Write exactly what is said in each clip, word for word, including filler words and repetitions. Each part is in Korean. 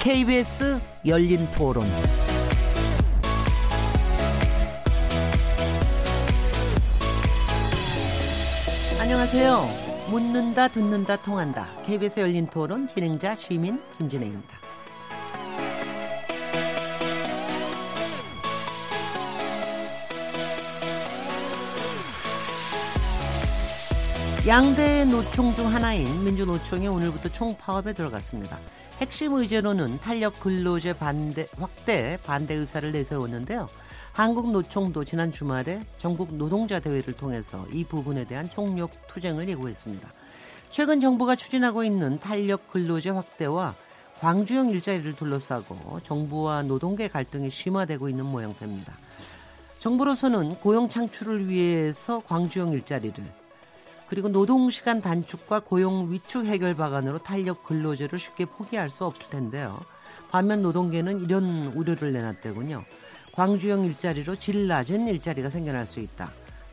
케이비에스 열린토론 안녕하세요. 묻는다 듣는다 통한다. 케이비에스 열린토론 진행자 시민 김진애입니다. 양대 노총 중 하나인 민주노총이 오늘부터 총파업에 들어갔습니다. 핵심 의제로는 탄력근로제 반대, 확대 반대 의사를 내세웠는데요. 한국노총도 지난 주말에 전국 노동자 대회를 통해서 이 부분에 대한 총력 투쟁을 예고했습니다. 최근 정부가 추진하고 있는 탄력근로제 확대와 광주형 일자리를 둘러싸고 정부와 노동계 갈등이 심화되고 있는 모양새입니다. 정부로서는 고용 창출을 위해서 광주형 일자리를 그리고 노동시간 단축과 고용 위축 해결 방안으로 탄력 근로제를 쉽게 포기할 수 없을 텐데요. 반면 노동계는 이런 우려를 내놨더군요. 광주형 일자리로 질 낮은 일자리가 생겨날 수 있다.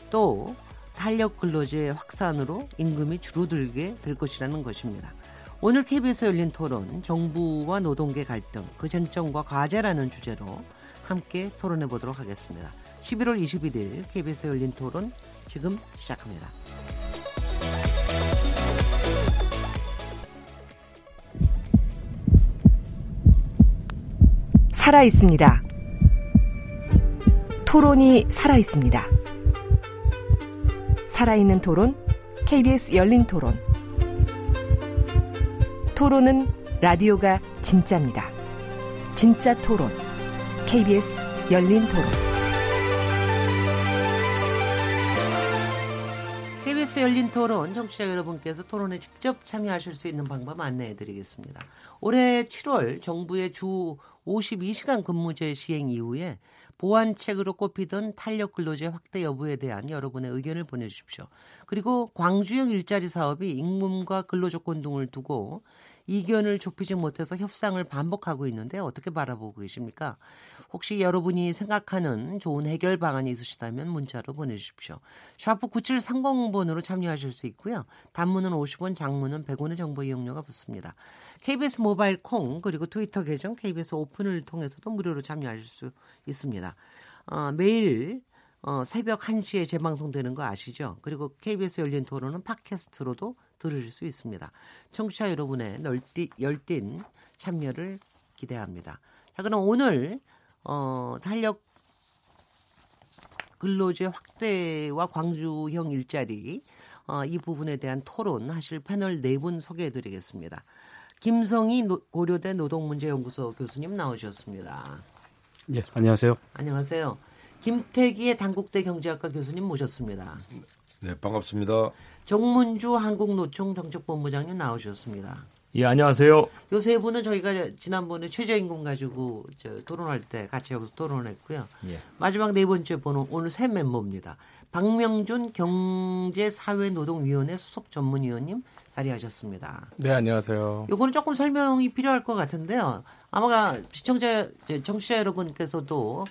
또 탄력 근로제 확산으로 임금이 줄어들게 될 것이라는 것입니다. 오늘 케이비에스 열린 토론, 정부와 노동계 갈등, 그 쟁점과 과제라는 주제로 함께 토론해 보도록 하겠습니다. 십일월 이십일일 케이비에스 열린 토론 지금 시작합니다. 살아있습니다. 토론이 살아있습니다. 살아있는 토론, 케이비에스 열린 토론. 토론은 라디오가 진짜입니다. 진짜 토론, 케이비에스 열린 토론. 케이비에스 열린 토론, 청취자 여러분께서 토론에 직접 참여하실 수 있는 방법 안내해드리겠습니다. 올해 칠월 정부의 주 오십이 시간 근무제 시행 이후에 보완책으로 꼽히던 탄력근로제 확대 여부에 대한 여러분의 의견을 보내주십시오. 그리고 광주형 일자리 사업이 임금과 근로조건 등을 두고 이견을 좁히지 못해서 협상을 반복하고 있는데 어떻게 바라보고 계십니까? 혹시 여러분이 생각하는 좋은 해결 방안이 있으시다면 문자로 보내주십시오. 샤프 구칠삼공번으로 참여하실 수 있고요. 단문은 오십 원, 장문은 백 원의 정보 이용료가 붙습니다. 케이비에스 모바일 콩 그리고 트위터 계정 케이비에스 오픈을 통해서도 무료로 참여하실 수 있습니다. 어, 매일 어, 새벽 한 시에 재방송되는 거 아시죠? 그리고 케이비에스 열린 토론은 팟캐스트로도 들으실 수 있습니다. 청취자 여러분의 넓디, 열띤 참여를 기대합니다. 자, 그럼 오늘 어, 탄력 근로제 확대와 광주형 일자리 어, 이 부분에 대한 토론하실 패널 네 분 소개해드리겠습니다. 김성희 노, 고려대 노동문제연구소 교수님 나오셨습니다. 예, 안녕하세요. 안녕하세요. 김태기의 단국대 경제학과 교수님 모셨습니다. 네, 반갑습니다. 정문주 한국노총 정책본부장님 나오셨습니다. 예, 안녕하세요. 요 세 분은 저희가 지난번에 최저임금 가지고 저 토론할 때 같이 여기서 토론했고요. 예. 마지막 네 번째 번호 오늘 새 멤버입니다. 박명준 경제사회노동위원회 수석전문위원님 자리하셨습니다. 네, 안녕하세요. 요거는 조금 설명이 필요할 것 같은데요. 아마 시청자, 청취자 여러분께서도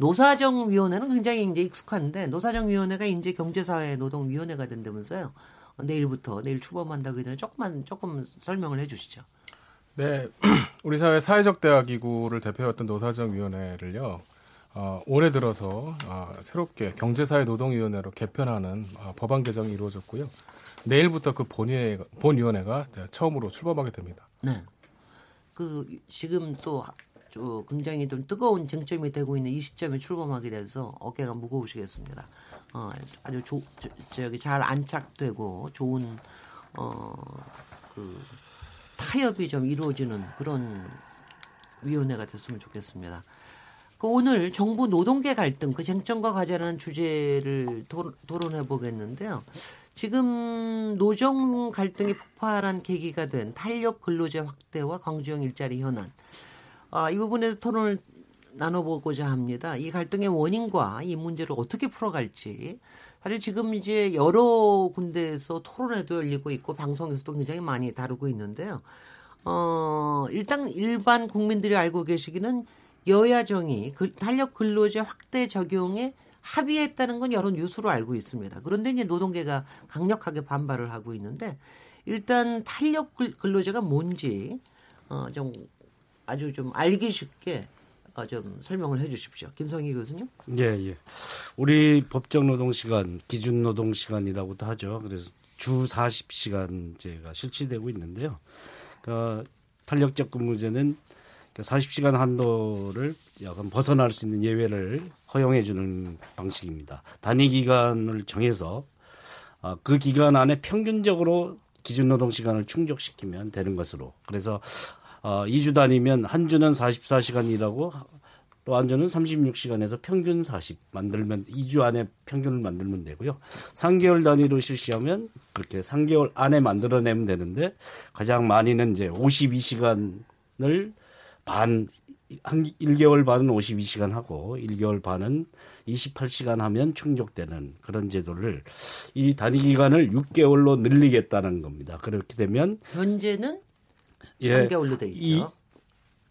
노사정위원회는 굉장히 이제 익숙한데 노사정위원회가 이제 경제사회노동위원회가 된다면서요. 내일부터 내일 출범한다기 전에 조금만 조금 설명을 해주시죠. 네, 우리 사회 사회적 대화기구를 대표했던 노사정위원회를요. 어, 올해 들어서 어, 새롭게 경제사회노동위원회로 개편하는 어, 법안 개정이 이루어졌고요. 내일부터 그 본위에, 본위원회가 처음으로 출범하게 됩니다. 네, 그 지금 또. 굉장히 좀 뜨거운 쟁점이 되고 있는 이 시점에 출범하게 돼서 어깨가 무거우시겠습니다. 어, 아주 조, 저, 저기 잘 안착되고 좋은 어, 그 타협이 좀 이루어지는 그런 위원회가 됐으면 좋겠습니다. 그 오늘 정부 노동계 갈등, 그 쟁점과 과제라는 주제를 토, 토론해 보겠는데요. 지금 노정 갈등이 폭발한 계기가 된 탄력 근로제 확대와 광주형 일자리 현안. 아, 이 부분에서 토론을 나눠보고자 합니다. 이 갈등의 원인과 이 문제를 어떻게 풀어갈지. 사실 지금 이제 여러 군데에서 토론회도 열리고 있고 방송에서도 굉장히 많이 다루고 있는데요. 어, 일단 일반 국민들이 알고 계시기는 여야정이 그 탄력 근로제 확대 적용에 합의했다는 건 여러 뉴스로 알고 있습니다. 그런데 이제 노동계가 강력하게 반발을 하고 있는데 일단 탄력 근로제가 뭔지 어, 좀 아주 좀 알기 쉽게 좀 설명을 해 주십시오. 김성희 교수님. 예, 예. 우리 법정 노동시간, 기준 노동시간이라고도 하죠. 그래서 주 사십 시간제가 실시되고 있는데요. 그러니까 탄력적 근무제는 사십 시간 한도를 약간 벗어날 수 있는 예외를 허용해 주는 방식입니다. 단위 기간을 정해서 그 기간 안에 평균적으로 기준 노동시간을 충족시키면 되는 것으로. 그래서 어, 이 주 단위면 한 주는 사십사 시간 일하고 또 한 주는 삼십육 시간에서 평균 사십 만들면 이 주 안에 평균을 만들면 되고요. 삼 개월 단위로 실시하면 그렇게 삼 개월 안에 만들어내면 되는데 가장 많이는 이제 오십이 시간을 반, 한, 일 개월 반은 오십이 시간 하고 일 개월 반은 이십팔 시간 하면 충족되는 그런 제도를 이 단위 기간을 육 개월로 늘리겠다는 겁니다. 그렇게 되면 현재는 예, 삼 개월로 돼 있죠.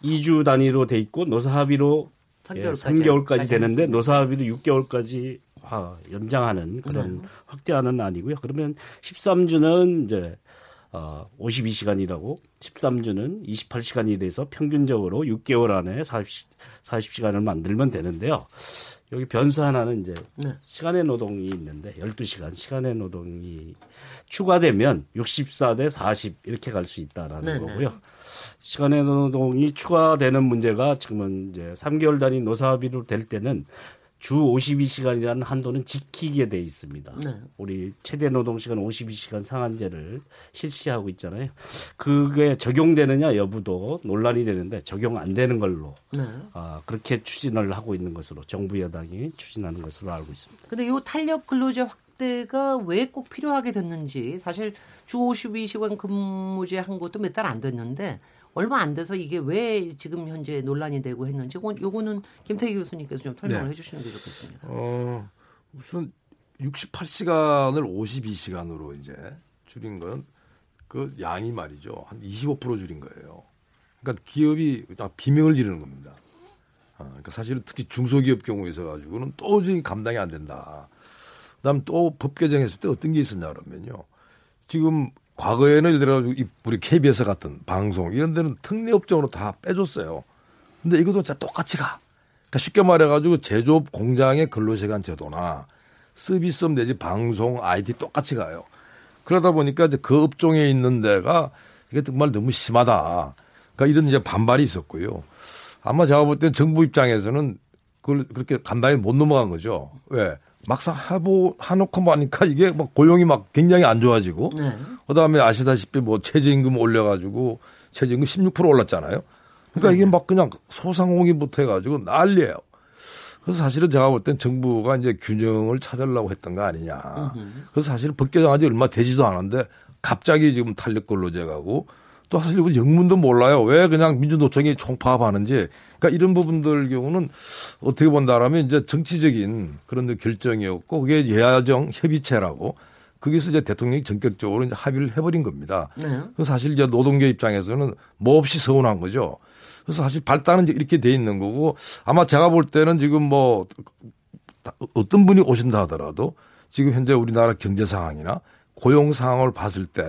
이, 이 주 단위로 돼 있고 노사합의로 삼 개월까지, 예, 삼 개월까지 되는데 노사합의도 육 개월까지 화, 연장하는 그런 네. 확대하는 아니고요. 그러면 십삼 주는 이제 어, 오십이 시간이라고 십삼 주는 이십팔 시간이 돼서 평균적으로 육 개월 안에 사십, 사십 시간을 만들면 되는데요. 여기 변수 하나는 이제 네. 시간의 노동이 있는데 열두 시간 시간의 노동이 추가되면 육십사 대 사십 이렇게 갈 수 있다라는 네, 거고요. 네. 시간의 노동이 추가되는 문제가 지금은 이제 삼 개월 단위 노사합의로 될 때는 주 오십이 시간이라는 한도는 지키게 돼 있습니다. 네. 우리 최대 노동시간 오십이 시간 상한제를 실시하고 있잖아요. 그게 적용되느냐 여부도 논란이 되는데 적용 안 되는 걸로 네. 아, 그렇게 추진을 하고 있는 것으로 정부 여당이 추진하는 것으로 알고 있습니다. 그런데 이 탄력근로제 확대가 왜 꼭 필요하게 됐는지 사실 주 오십이 시간 근무제 한 것도 몇 달 안 됐는데 얼마 안 돼서 이게 왜 지금 현재 논란이 되고 했는지 요거는 김태기 교수님께서 좀 설명을 네. 해주시는 게 좋겠습니다. 어, 우선 육십팔 시간을 오십이 시간으로 이제 줄인 건 그 양이 말이죠. 한 이십오 퍼센트 줄인 거예요. 그러니까 기업이 비명을 지르는 겁니다. 어, 그러니까 사실은 특히 중소기업 경우에 있어 가지고는 도저히 감당이 안 된다. 그다음 또 법 개정했을 때 어떤 게 있었냐 그러면요. 지금 과거에는 예를 들어 우리 케이비에스 같은 방송 이런 데는 특례업종으로 다 빼줬어요. 근데 이것도 진짜 똑같이 가. 그러니까 쉽게 말해가지고 제조업 공장의 근로시간 제도나 서비스업 내지 방송 아이티 똑같이 가요. 그러다 보니까 이제 그 업종에 있는 데가 이게 정말 너무 심하다. 그러니까 이런 이제 반발이 있었고요. 아마 제가 볼 때는 정부 입장에서는 그걸 그렇게 간단히 못 넘어간 거죠. 왜? 막상 해보, 해놓고 보니까 이게 막 고용이 막 굉장히 안 좋아지고, 네. 그 다음에 아시다시피 뭐 최저임금 올려가지고 최저임금 십육 퍼센트 올랐잖아요. 그러니까 네. 이게 막 그냥 소상공인부터 해가지고 난리예요. 그래서 사실은 제가 볼 땐 정부가 이제 균형을 찾으려고 했던 거 아니냐. 그래서 사실은 법 개정한 지 얼마 되지도 않았는데 갑자기 지금 탄력근로제가고 또 사실 이건 영문도 몰라요. 왜 그냥 민주노총이 총파업하는지. 그러니까 이런 부분들 경우는 어떻게 본다라면 이제 정치적인 그런 결정이었고 그게 여야정 협의체라고 거기서 이제 대통령이 전격적으로 이제 합의를 해버린 겁니다. 네. 그래서 사실 이제 노동계 입장에서는 몹시 서운한 거죠. 그래서 사실 발단은 이제 이렇게 돼 있는 거고 아마 제가 볼 때는 지금 뭐 어떤 분이 오신다 하더라도 지금 현재 우리나라 경제 상황이나 고용 상황을 봤을 때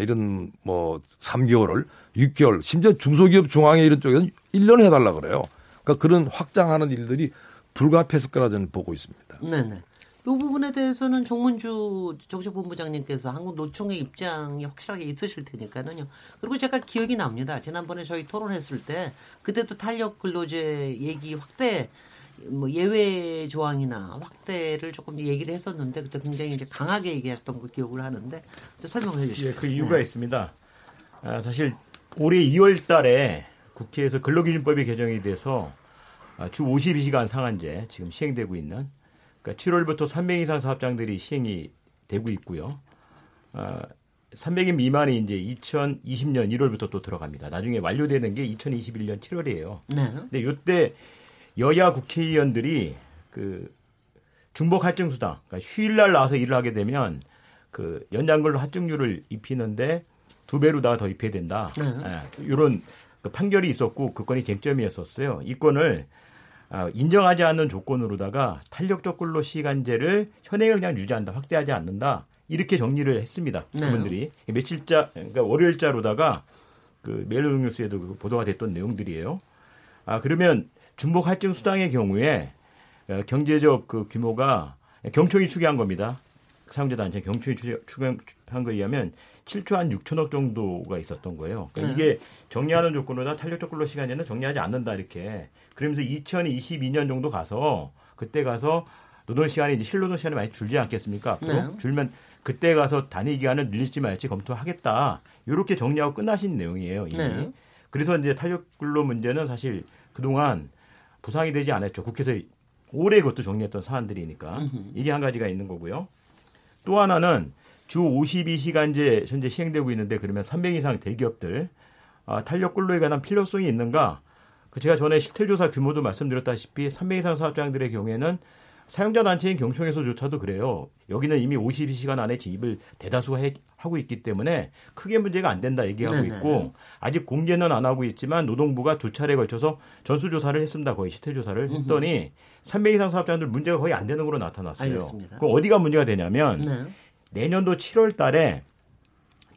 이런 뭐 삼 개월을 육 개월 심지어 중소기업 중앙회 이런 쪽에는 일 년을 해달라 그래요. 그러니까 그런 확장하는 일들이 불가피했을 거라 저는 보고 있습니다. 네네. 이 부분에 대해서는 정문주 정책본부장님께서 한국노총의 입장이 확실하게 있으실 테니까는요. 그리고 제가 기억이 납니다. 지난번에 저희 토론했을 때 그때도 탄력근로제 얘기 확대 뭐 예외 조항이나 확대를 조금 얘기를 했었는데 그때 굉장히 이제 강하게 얘기했던 그 기억을 하는데 설명해 주시죠. 예, 그 이유가 네. 있습니다. 아, 사실 올해 이월 달에 국회에서 근로기준법이 개정이 돼서 주 오십이 시간 상한제 지금 시행되고 있는 그러니까 칠월부터 삼백 인 이상 사업장들이 시행이 되고 있고요. 아, 삼백 인 미만이 이제 이천이십 년 일월부터 또 들어갑니다. 나중에 완료되는 게 이천이십일 년 칠월이에요. 네. 근데 이때 여야 국회의원들이 그 중복 할증 수당, 그러니까 휴일날 나와서 일을 하게 되면 그 연장근로 할증률을 입히는데 두 배로다가 더 입혀야 된다. 음. 예, 이런 그 판결이 있었고 그 건이 쟁점이었었어요. 이 건을 인정하지 않는 조건으로다가 탄력적 근로 시간제를 현행을 그냥 유지한다, 확대하지 않는다 이렇게 정리를 했습니다. 그분들이 음. 며칠자, 그러니까 월요일자로다가 그 매일노동뉴스에도 보도가 됐던 내용들이에요. 아 그러면 준복 할증 수당의 경우에 경제적 그 규모가 경총이 추계한 겁니다. 사용자 단체 경총이 추계한 거에 의하면 칠 조 한 육천억 정도가 있었던 거예요. 그러니까 네. 이게 정리하는 조건으로다 탄력적 근로 시간에는 정리하지 않는다 이렇게. 그러면서 이천이십이 년 정도 가서 그때 가서 노동 시간이 이제 실노동 시간이 많이 줄지 않겠습니까? 앞으로? 네. 줄면 그때 가서 단위 기간을 늘릴지 말지 검토하겠다. 이렇게 정리하고 끝나신 내용이에요. 이미. 네. 그래서 이제 탄력근로 문제는 사실 그동안 부상이 되지 않았죠. 국회에서 올해 그것도 정리했던 사안들이니까. 음흠. 이게 한 가지가 있는 거고요. 또 하나는 주 오십이 시간제 현재 시행되고 있는데 그러면 삼백 이상 대기업들 아, 탄력근로에 관한 필요성이 있는가? 그 제가 전에 실태조사 규모도 말씀드렸다시피 삼백 이상 사업장들의 경우에는 사용자 단체인 경총에서조차도 그래요. 여기는 이미 오십이 시간 안에 지입을 대다수가 해, 하고 있기 때문에 크게 문제가 안 된다 얘기하고 네네. 있고 아직 공개는 안 하고 있지만 노동부가 두 차례 걸쳐서 전수조사를 했습니다. 거의 시태조사를 했더니 삼백 이상 사업자들 문제가 거의 안 되는 걸로 나타났어요. 알겠습니다. 그럼 어디가 문제가 되냐면 네. 내년도 칠월 달에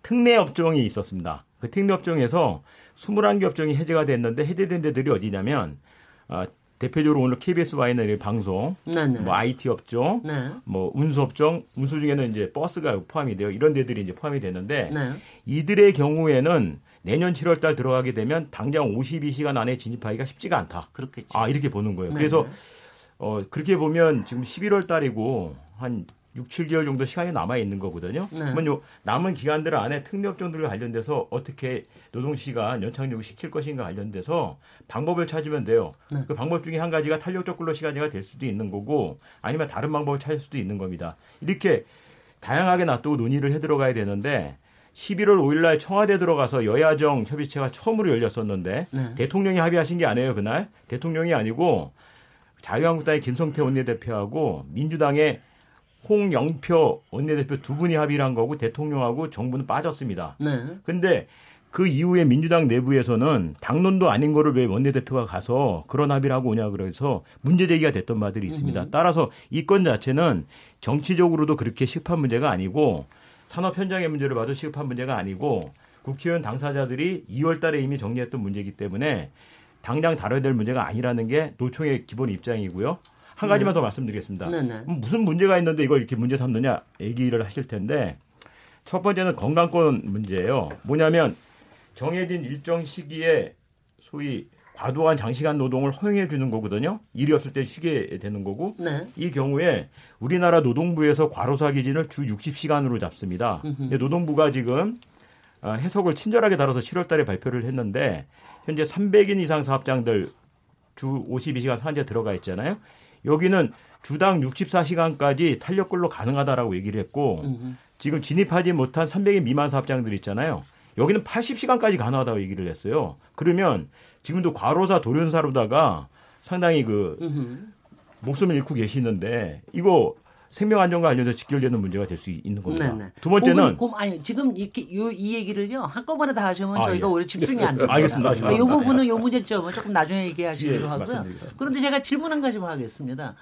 특례 업종이 있었습니다. 그 특례 업종에서 이십일 개 업종이 해제가 됐는데 해제된 데들이 어디냐면 아, 대표적으로 오늘 케이비에스 와이는 방송, 네네. 뭐 아이티 업종, 네. 뭐 운수 업종, 운수 중에는 이제 버스가 포함이 돼요. 이런 데들이 이제 포함이 되는데 네. 이들의 경우에는 내년 칠월 달 들어가게 되면 당장 오십이 시간 안에 진입하기가 쉽지가 않다. 그렇겠죠. 아 이렇게 보는 거예요. 네네. 그래서 어, 그렇게 보면 지금 십일월 달이고 한 육, 칠 개월 정도 시간이 남아 있는 거거든요. 네. 그러면 요 남은 기간들 안에 특례 업종들과 관련돼서 어떻게 노동 시간 연장 요구 시킬 것인가 관련돼서 방법을 찾으면 돼요. 네. 그 방법 중에 한 가지가 탄력적 근로 시간제가 될 수도 있는 거고 아니면 다른 방법을 찾을 수도 있는 겁니다. 이렇게 다양하게 놔두고 논의를 해 들어가야 되는데 십일월 오일 날 청와대 들어가서 여야정 협의체가 처음으로 열렸었는데 네. 대통령이 합의하신 게 아니에요. 그날 대통령이 아니고 자유한국당의 김성태 원내대표하고 민주당의 홍영표 원내대표 두 분이 합의를 한 거고 대통령하고 정부는 빠졌습니다. 그런데 네. 그 이후에 민주당 내부에서는 당론도 아닌 거를 왜 원내대표가 가서 그런 합의를 하고 오냐 그래서 문제 제기가 됐던 바들이 있습니다. 따라서 이 건 자체는 정치적으로도 그렇게 시급한 문제가 아니고 산업 현장의 문제를 봐도 시급한 문제가 아니고 국회의원 당사자들이 이월 달에 이미 정리했던 문제이기 때문에 당장 다뤄야 될 문제가 아니라는 게 노총의 기본 입장이고요. 한 가지만 네. 더 말씀드리겠습니다. 네, 네. 무슨 문제가 있는데 이걸 이렇게 문제 삼느냐 얘기를 하실 텐데 첫 번째는 건강권 문제예요. 뭐냐면 정해진 일정 시기에 소위 과도한 장시간 노동을 허용해 주는 거거든요. 일이 없을 때 쉬게 되는 거고 네. 이 경우에 우리나라 노동부에서 과로사 기준을 주 육십 시간으로 잡습니다. 근데 노동부가 지금 해석을 친절하게 다뤄서 칠월 달에 발표를 했는데 현재 삼백 인 이상 사업장들 주 오십이 시간 산재 들어가 있잖아요. 여기는 주당 육십사 시간까지 탄력근로 가능하다라고 얘기를 했고 음흠. 지금 진입하지 못한 삼백 인 미만 사업장들 있잖아요. 여기는 팔십 시간까지 가능하다고 얘기를 했어요. 그러면 지금도 과로사 돌연사로다가 상당히 그 음흠. 목숨을 잃고 계시는데 이거 생명 안전과 관련해서 직결되는 문제가 될 수 있는 겁니다. 네네. 두 번째는 고분, 고, 아니, 지금 이렇게 요, 이 얘기를요 한꺼번에 다 하시면 아, 저희가 예. 오히려 집중이 안 됩니다. 알겠습니다. 이 부분은 이 문제점은 조금 나중에 얘기하시기로 예, 하고요. 말씀드리겠습니다. 그런데 제가 질문 한 가지만 하겠습니다.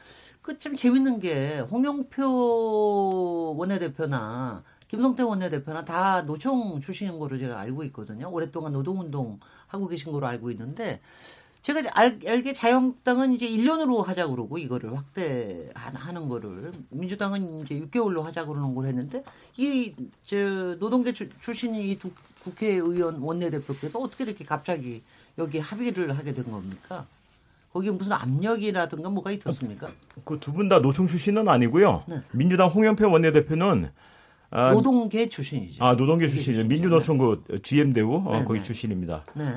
그 참 재밌는 게 홍영표 원내대표나 김성태 원내대표나 다 노총 출신인 거로 제가 알고 있거든요. 오랫동안 노동운동 하고 계신 거로 알고 있는데. 제가 알, 알게 자유한국당은 이제 일 년으로 하자고 그러고 이거를 확대하는 거를 민주당은 이제 육 개월로 하자고 그러는 걸 했는데 이 저 노동계 주, 출신인 이 두 국회의원 원내대표께서 어떻게 이렇게 갑자기 여기 합의를 하게 된 겁니까? 거기에 무슨 압력이라든가 뭐가 있었습니까? 그 두 분 다 노총 출신은 아니고요. 네. 민주당 홍영표 원내대표는 아, 노동계 출신이죠. 아 노동계 출신이죠. 민주노총 그 네. 지엠대우 어, 거기 출신입니다. 네.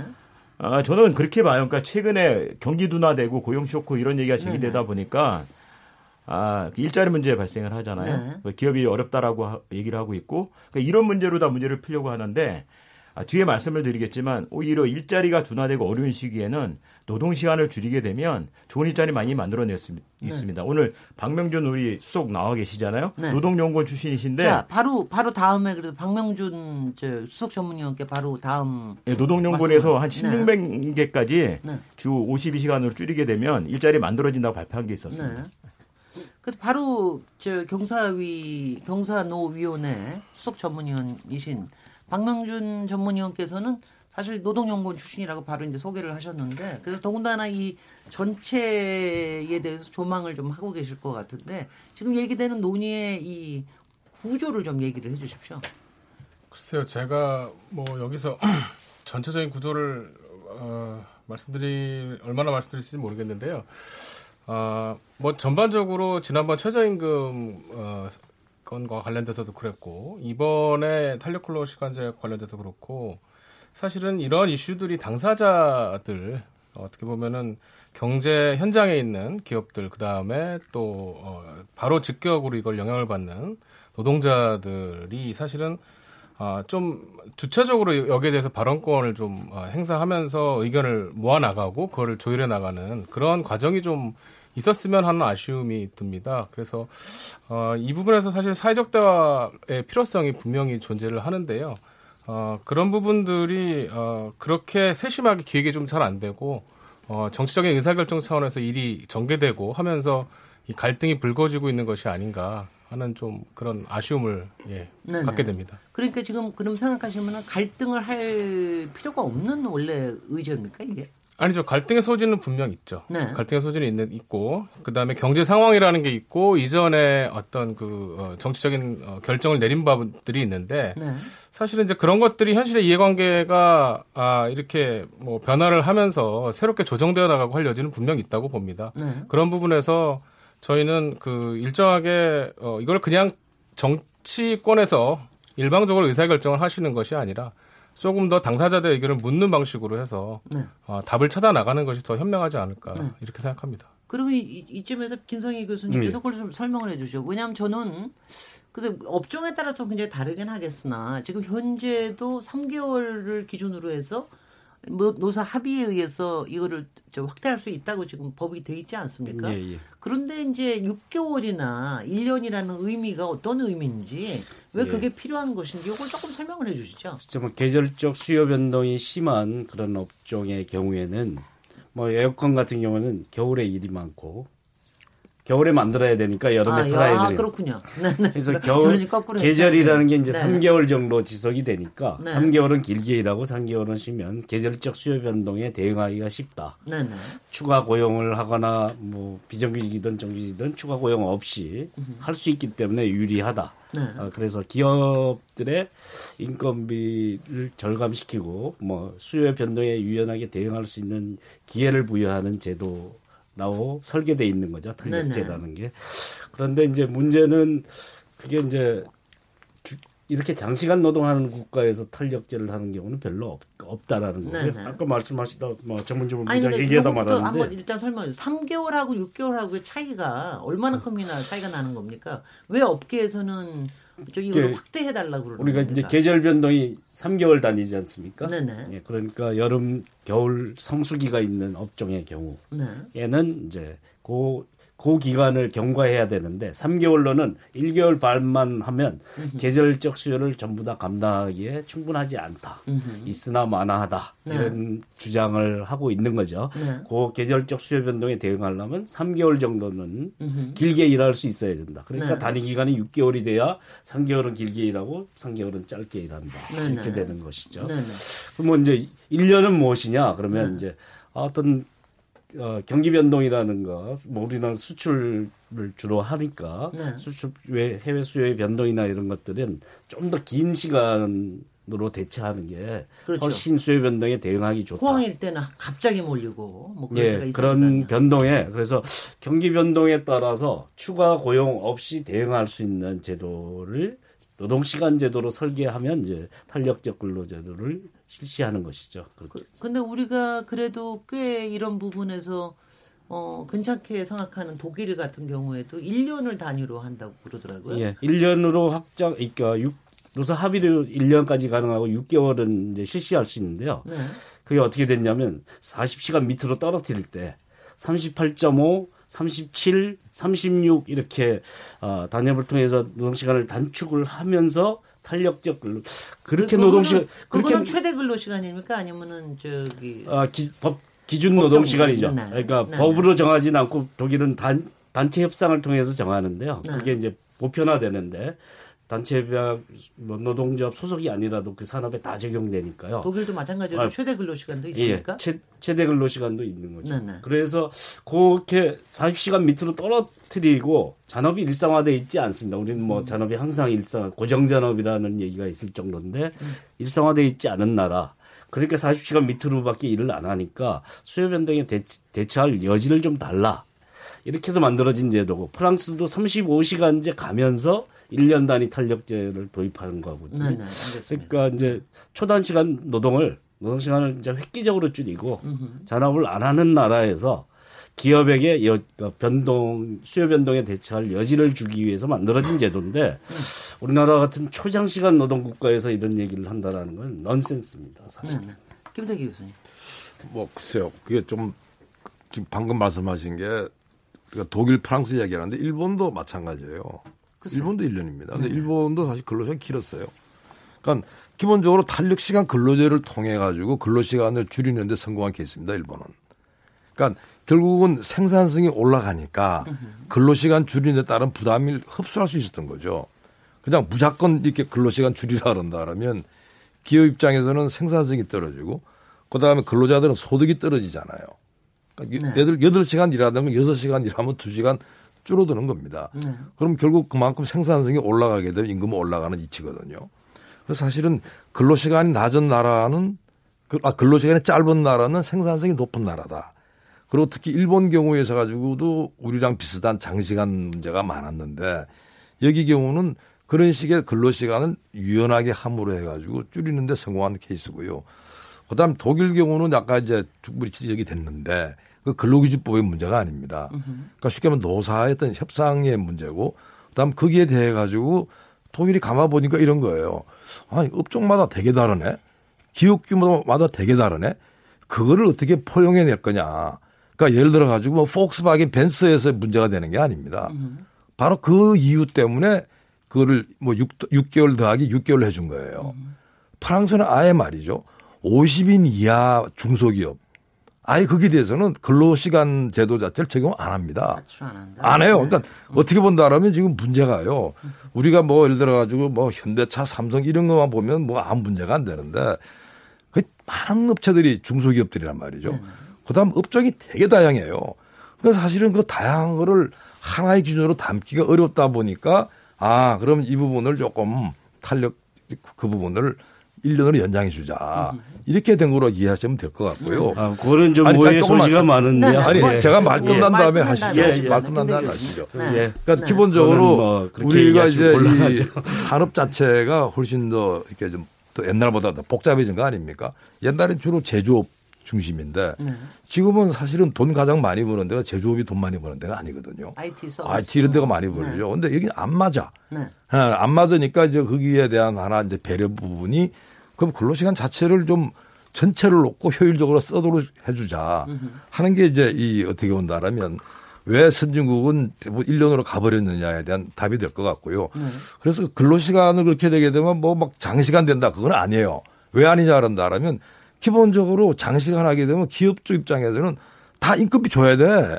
아, 저는 그렇게 봐요. 그러니까 최근에 경기 둔화되고 고용 쇼크 이런 얘기가 제기되다 네네. 보니까 아, 일자리 문제 발생을 하잖아요. 네네. 기업이 어렵다라고 하, 얘기를 하고 있고 그러니까 이런 문제로 다 문제를 풀려고 하는데 아, 뒤에 말씀을 드리겠지만 오히려 일자리가 둔화되고 어려운 시기에는 노동 시간을 줄이게 되면 좋은 일자리 많이 만들어냈습니다. 오늘 박명준 우리 수석 나와 계시잖아요. 네. 노동연구원 출신이신데 자, 바로 바로 다음에 그래도 박명준 저 수석 전문위원께 바로 다음 네, 노동연구원에서 한 천육백 개까지 네. 네. 주 오십이 시간으로 줄이게 되면 일자리 만들어진다고 발표한 게 있었습니다. 네. 그 바로 저 경사위 경사노위원회 수석 전문위원이신 박명준 전문위원께서는 사실 노동연구원 출신이라고 바로 이제 소개를 하셨는데, 그래서 더군다나 이 전체에 대해서 조망을 좀 하고 계실 것 같은데, 지금 얘기되는 논의의 이 구조를 좀 얘기를 해 주십시오. 글쎄요, 제가 뭐 여기서 전체적인 구조를 어, 말씀드릴 얼마나 말씀드릴지 모르겠는데요. 아, 뭐 전반적으로 지난번 최저임금 어, 건과 관련돼서도 그랬고, 이번에 탄력근로 시간제 관련돼서 그렇고, 사실은 이런 이슈들이 당사자들, 어떻게 보면은 경제 현장에 있는 기업들, 그 다음에 또 어, 바로 직격으로 이걸 영향을 받는 노동자들이 사실은 어, 좀 주체적으로 여기에 대해서 발언권을 좀 어, 행사하면서 의견을 모아 나가고 그거를 조율해 나가는 그런 과정이 좀 있었으면 하는 아쉬움이 듭니다. 그래서 어, 이 부분에서 사실 사회적 대화의 필요성이 분명히 존재를 하는데요. 어, 그런 부분들이 어, 그렇게 세심하게 기획이 좀 잘 안 되고 어, 정치적인 의사결정 차원에서 일이 전개되고 하면서 이 갈등이 불거지고 있는 것이 아닌가 하는 좀 그런 아쉬움을 예, 갖게 됩니다. 그러니까 지금 그럼 생각하시면 갈등을 할 필요가 없는 원래 의제입니까 이게? 아니죠. 갈등의 소지는 분명 있죠. 네. 갈등의 소지는 있는, 있고, 그 다음에 경제 상황이라는 게 있고, 이전에 어떤 그 어, 정치적인 어, 결정을 내린 바들이 있는데, 네. 사실은 이제 그런 것들이 현실의 이해관계가 아, 이렇게 뭐 변화를 하면서 새롭게 조정되어 나가고 할 여지는 분명 있다고 봅니다. 네. 그런 부분에서 저희는 그 일정하게 어, 이걸 그냥 정치권에서 일방적으로 의사결정을 하시는 것이 아니라, 조금 더 당사자들 의견을 묻는 방식으로 해서 네. 어, 답을 찾아 나가는 것이 더 현명하지 않을까 네. 이렇게 생각합니다. 그리고 이, 이쯤에서 김성희 교수님께서 음. 그걸 좀 설명을 해주시죠. 왜냐하면 저는 그래서 업종에 따라서 굉장히 다르긴 하겠으나 지금 현재도 삼 개월을 기준으로 해서 뭐 노사 합의에 의해서 이거를 좀 확대할 수 있다고 지금 법이 돼 있지 않습니까? 예, 예. 그런데 이제 육 개월이나 일 년이라는 의미가 어떤 의미인지 왜 예. 그게 필요한 것인지 이걸 조금 설명을 해 주시죠. 뭐 계절적 수요 변동이 심한 그런 업종의 경우에는 뭐 에어컨 같은 경우는 겨울에 일이 많고 겨울에 만들어야 되니까 여름에 아, 팔아야 되니까. 아, 그렇군요. 네네. 그래서 겨울 계절이라는 게 이제 네. 삼 개월 정도 지속이 되니까 네. 삼 개월은 길게 일하고 삼 개월은 쉬면 계절적 수요 변동에 대응하기가 쉽다. 네네. 추가 고용을 하거나 뭐 비정규직이든 정규직이든 추가 고용 없이 할 수 있기 때문에 유리하다. 네. 어, 그래서 기업들의 인건비를 절감시키고 뭐 수요 변동에 유연하게 대응할 수 있는 기회를 부여하는 제도. 나오 설계돼 있는 거죠. 탄력제라는 게. 그런데 이제 문제는 그게 이제 이렇게 장시간 노동하는 국가에서 탄력제를 하는 경우는 별로 없, 없다라는 거예요. 네네. 아까 말씀하시다 뭐 정문주 부장 얘기하다 말았는데 한번 일단 설명. 삼 개월하고 육 개월하고의 차이가 얼마나큼이나 차이가 나는 겁니까? 왜 업계에서는 이걸 확대해 달라고 그러는 우리가 겁니까? 이제 계절 변동이 삼 개월 단위지 않습니까? 네네. 예, 그러니까 여름, 겨울 성수기가 있는 업종의 경우 얘는 이제 고 그 기간을 경과해야 되는데 삼 개월로는 일 개월 반만 하면 으흠. 계절적 수요를 전부 다 감당하기에 충분하지 않다. 으흠. 있으나 마나하다. 네. 이런 주장을 하고 있는 거죠. 네. 그 계절적 수요 변동에 대응하려면 삼 개월 정도는 으흠. 길게 일할 수 있어야 된다. 그러니까 네. 단위 기간이 육 개월이 돼야 삼 개월은 길게 일하고 삼 개월은 짧게 일한다. 네. 이렇게 네. 되는 것이죠. 네. 그러면 이제 일 년은 무엇이냐? 그러면 네. 이제 어떤 어, 경기 변동이라는 거, 뭐 우리나라 수출을 주로 하니까 네. 수출 외 해외 수요의 변동이나 이런 것들은 좀 더 긴 시간으로 대체하는 게 그렇죠. 훨씬 수요 변동에 대응하기 좋다. 호황일 때는 갑자기 몰리고 뭐 그런, 네, 그런 변동에 그래서 경기 변동에 따라서 추가 고용 없이 대응할 수 있는 제도를 노동시간 제도로 설계하면 이제 탄력적 근로제도를 실시하는 것이죠. 그런데 우리가 그래도 꽤 이런 부분에서 어, 괜찮게 생각하는 독일 같은 경우에도 일 년을 단위로 한다고 그러더라고요. 예, 일 년으로 확장, 그러니까 육, 노사 합의로 일 년까지 가능하고 육 개월은 이제 실시할 수 있는데요. 네. 그게 어떻게 됐냐면 사십 시간 밑으로 떨어뜨릴 때 삼십팔 점 오 삼십칠, 삼십육 이렇게 어, 단협을 통해서 노동시간을 단축을 하면서 탄력적 근로 그렇게 노동시간 그거는 최대 근로시간입니까 아니면은 저기 아, 기, 법 기준 노동시간이죠. 네, 그러니까 네, 법으로 네. 정하지는 않고 독일은 단 단체 협상을 통해서 정하는데요. 네. 그게 이제 보편화되는데 단체협약 노동조합 소속이 아니라도 그 산업에 다 적용되니까요. 독일도 마찬가지로 아, 최대 근로시간도 있습니까? 예, 최, 최대 근로시간도 있는 거죠. 네네. 그래서 그렇게 사십 시간 밑으로 떨어뜨리고 잔업이 일상화되어 있지 않습니다. 우리는 뭐 음. 잔업이 항상 일상 고정잔업이라는 얘기가 있을 정도인데 음. 일상화되어 있지 않은 나라. 그러니까 사십 시간 밑으로밖에 일을 안 하니까 수요 변동에 대치, 대처할 여지를 좀 달라. 이렇게 해서 만들어진 제도고 프랑스도 삼십오 시간제 가면서 일 년 단위 탄력제를 도입하는 거거든요. 네네, 그러니까 이제 초단 시간 노동을 노동 시간을 이제 획기적으로 줄이고 음흠. 잔업을 안 하는 나라에서 기업에게 여, 변동 수요 변동에 대처할 여지를 주기 위해서 만들어진 제도인데 우리나라 같은 초장 시간 노동 국가에서 이런 얘기를 한다라는 건 넌센스입니다. 사실. 김태기 교수님. 뭐 글쎄요. 그게 좀 지금 방금 말씀하신 게. 그러니까 독일, 프랑스 이야기하는데 일본도 마찬가지예요. 글쎄요. 일본도 일 년입니다. 근데 네. 일본도 사실 근로시간이 길었어요. 그러니까 기본적으로 탄력시간 근로제를 통해 가지고 근로시간을 줄이는 데 성공한 케이스입니다. 일본은. 그러니까 결국은 생산성이 올라가니까 근로시간 줄이는 데 따른 부담을 흡수할 수 있었던 거죠. 그냥 무조건 이렇게 근로시간 줄이라 그런다 그러면 기업 입장에서는 생산성이 떨어지고 그다음에 근로자들은 소득이 떨어지잖아요. 그러니까 네. 여덟 시간 일하다면 여섯 시간 일하면 두 시간 줄어드는 겁니다. 네. 그럼 결국 그만큼 생산성이 올라가게 되면 임금은 올라가는 이치거든요. 그래서 사실은 근로시간이 낮은 나라는, 아, 근로시간이 짧은 나라는 생산성이 높은 나라다. 그리고 특히 일본 경우에서 가지고도 우리랑 비슷한 장시간 문제가 많았는데 여기 경우는 그런 식의 근로시간을 유연하게 함으로 해가지고 줄이는 데 성공한 케이스고요. 그 다음 독일 경우는 약간 이제 충분히 지적이 됐는데 그 근로기준법의 문제가 아닙니다. 그러니까 쉽게 말하면 노사의 어떤 협상의 문제고 그 다음 거기에 대해 가지고 독일이 가만 보니까 이런 거예요. 아니, 업종마다 되게 다르네. 기업 규모마다 되게 다르네. 그거를 어떻게 포용해낼 거냐. 그러니까 예를 들어 가지고 뭐 폭스바겐 벤츠에서 문제가 되는 게 아닙니다. 바로 그 이유 때문에 그거를 뭐 육 개월 더하기 육 개월 해준 거예요. 프랑스는 아예 말이죠. 오십 인 이하 중소기업. 아예 거기에 대해서는 근로시간 제도 자체를 적용 안 합니다. 안 한다. 안 해요. 그러니까 네. 어떻게 본다 그러면 지금 문제가요. 우리가 뭐 예를 들어 가지고 뭐 현대차, 삼성 이런 것만 보면 뭐 아무 문제가 안 되는데 그 많은 업체들이 중소기업들이란 말이죠. 네. 그다음 업종이 되게 다양해요. 그래서 사실은 그 다양한 거를 하나의 기준으로 담기가 어렵다 보니까 아, 그럼 이 부분을 조금 탄력 그 부분을 일 년으로 연장해 주자. 이렇게 된 거로 이해하시면 될 것 같고요. 아, 그거는 좀 오해의 소지가 많은데. 네, 네. 아니, 네. 제가 말 끝난 네. 다음에 네. 하시죠. 예, 예. 말 끝난 다음에 하시죠. 네. 네. 그러니까 네. 기본적으로 뭐 우리가 이제 이 산업 자체가 훨씬 더 이렇게 좀 더 옛날보다 더 복잡해진 거 아닙니까? 옛날엔 주로 제조업 중심인데 네. 지금은 사실은 돈 가장 많이 버는 데가 제조업이 돈 많이 버는 데가 아니거든요. 아이티 서비스. 아이티 이런 데가 많이 벌죠. 네. 근데 여기 안 맞아. 네. 안 맞으니까 이제 거기에 대한 하나 이제 배려 부분이 그럼 근로시간 자체를 좀 전체를 놓고 효율적으로 써도록 해주자 하는 게 이제 이 어떻게 본다라면 왜 선진국은 일 년으로 가버렸느냐에 대한 답이 될 것 같고요. 네. 그래서 근로시간을 그렇게 되게 되면 뭐 막 장시간 된다 그건 아니에요. 왜 아니냐 한다라면 기본적으로 장시간 하게 되면 기업주 입장에서는 다 인건비 줘야 돼.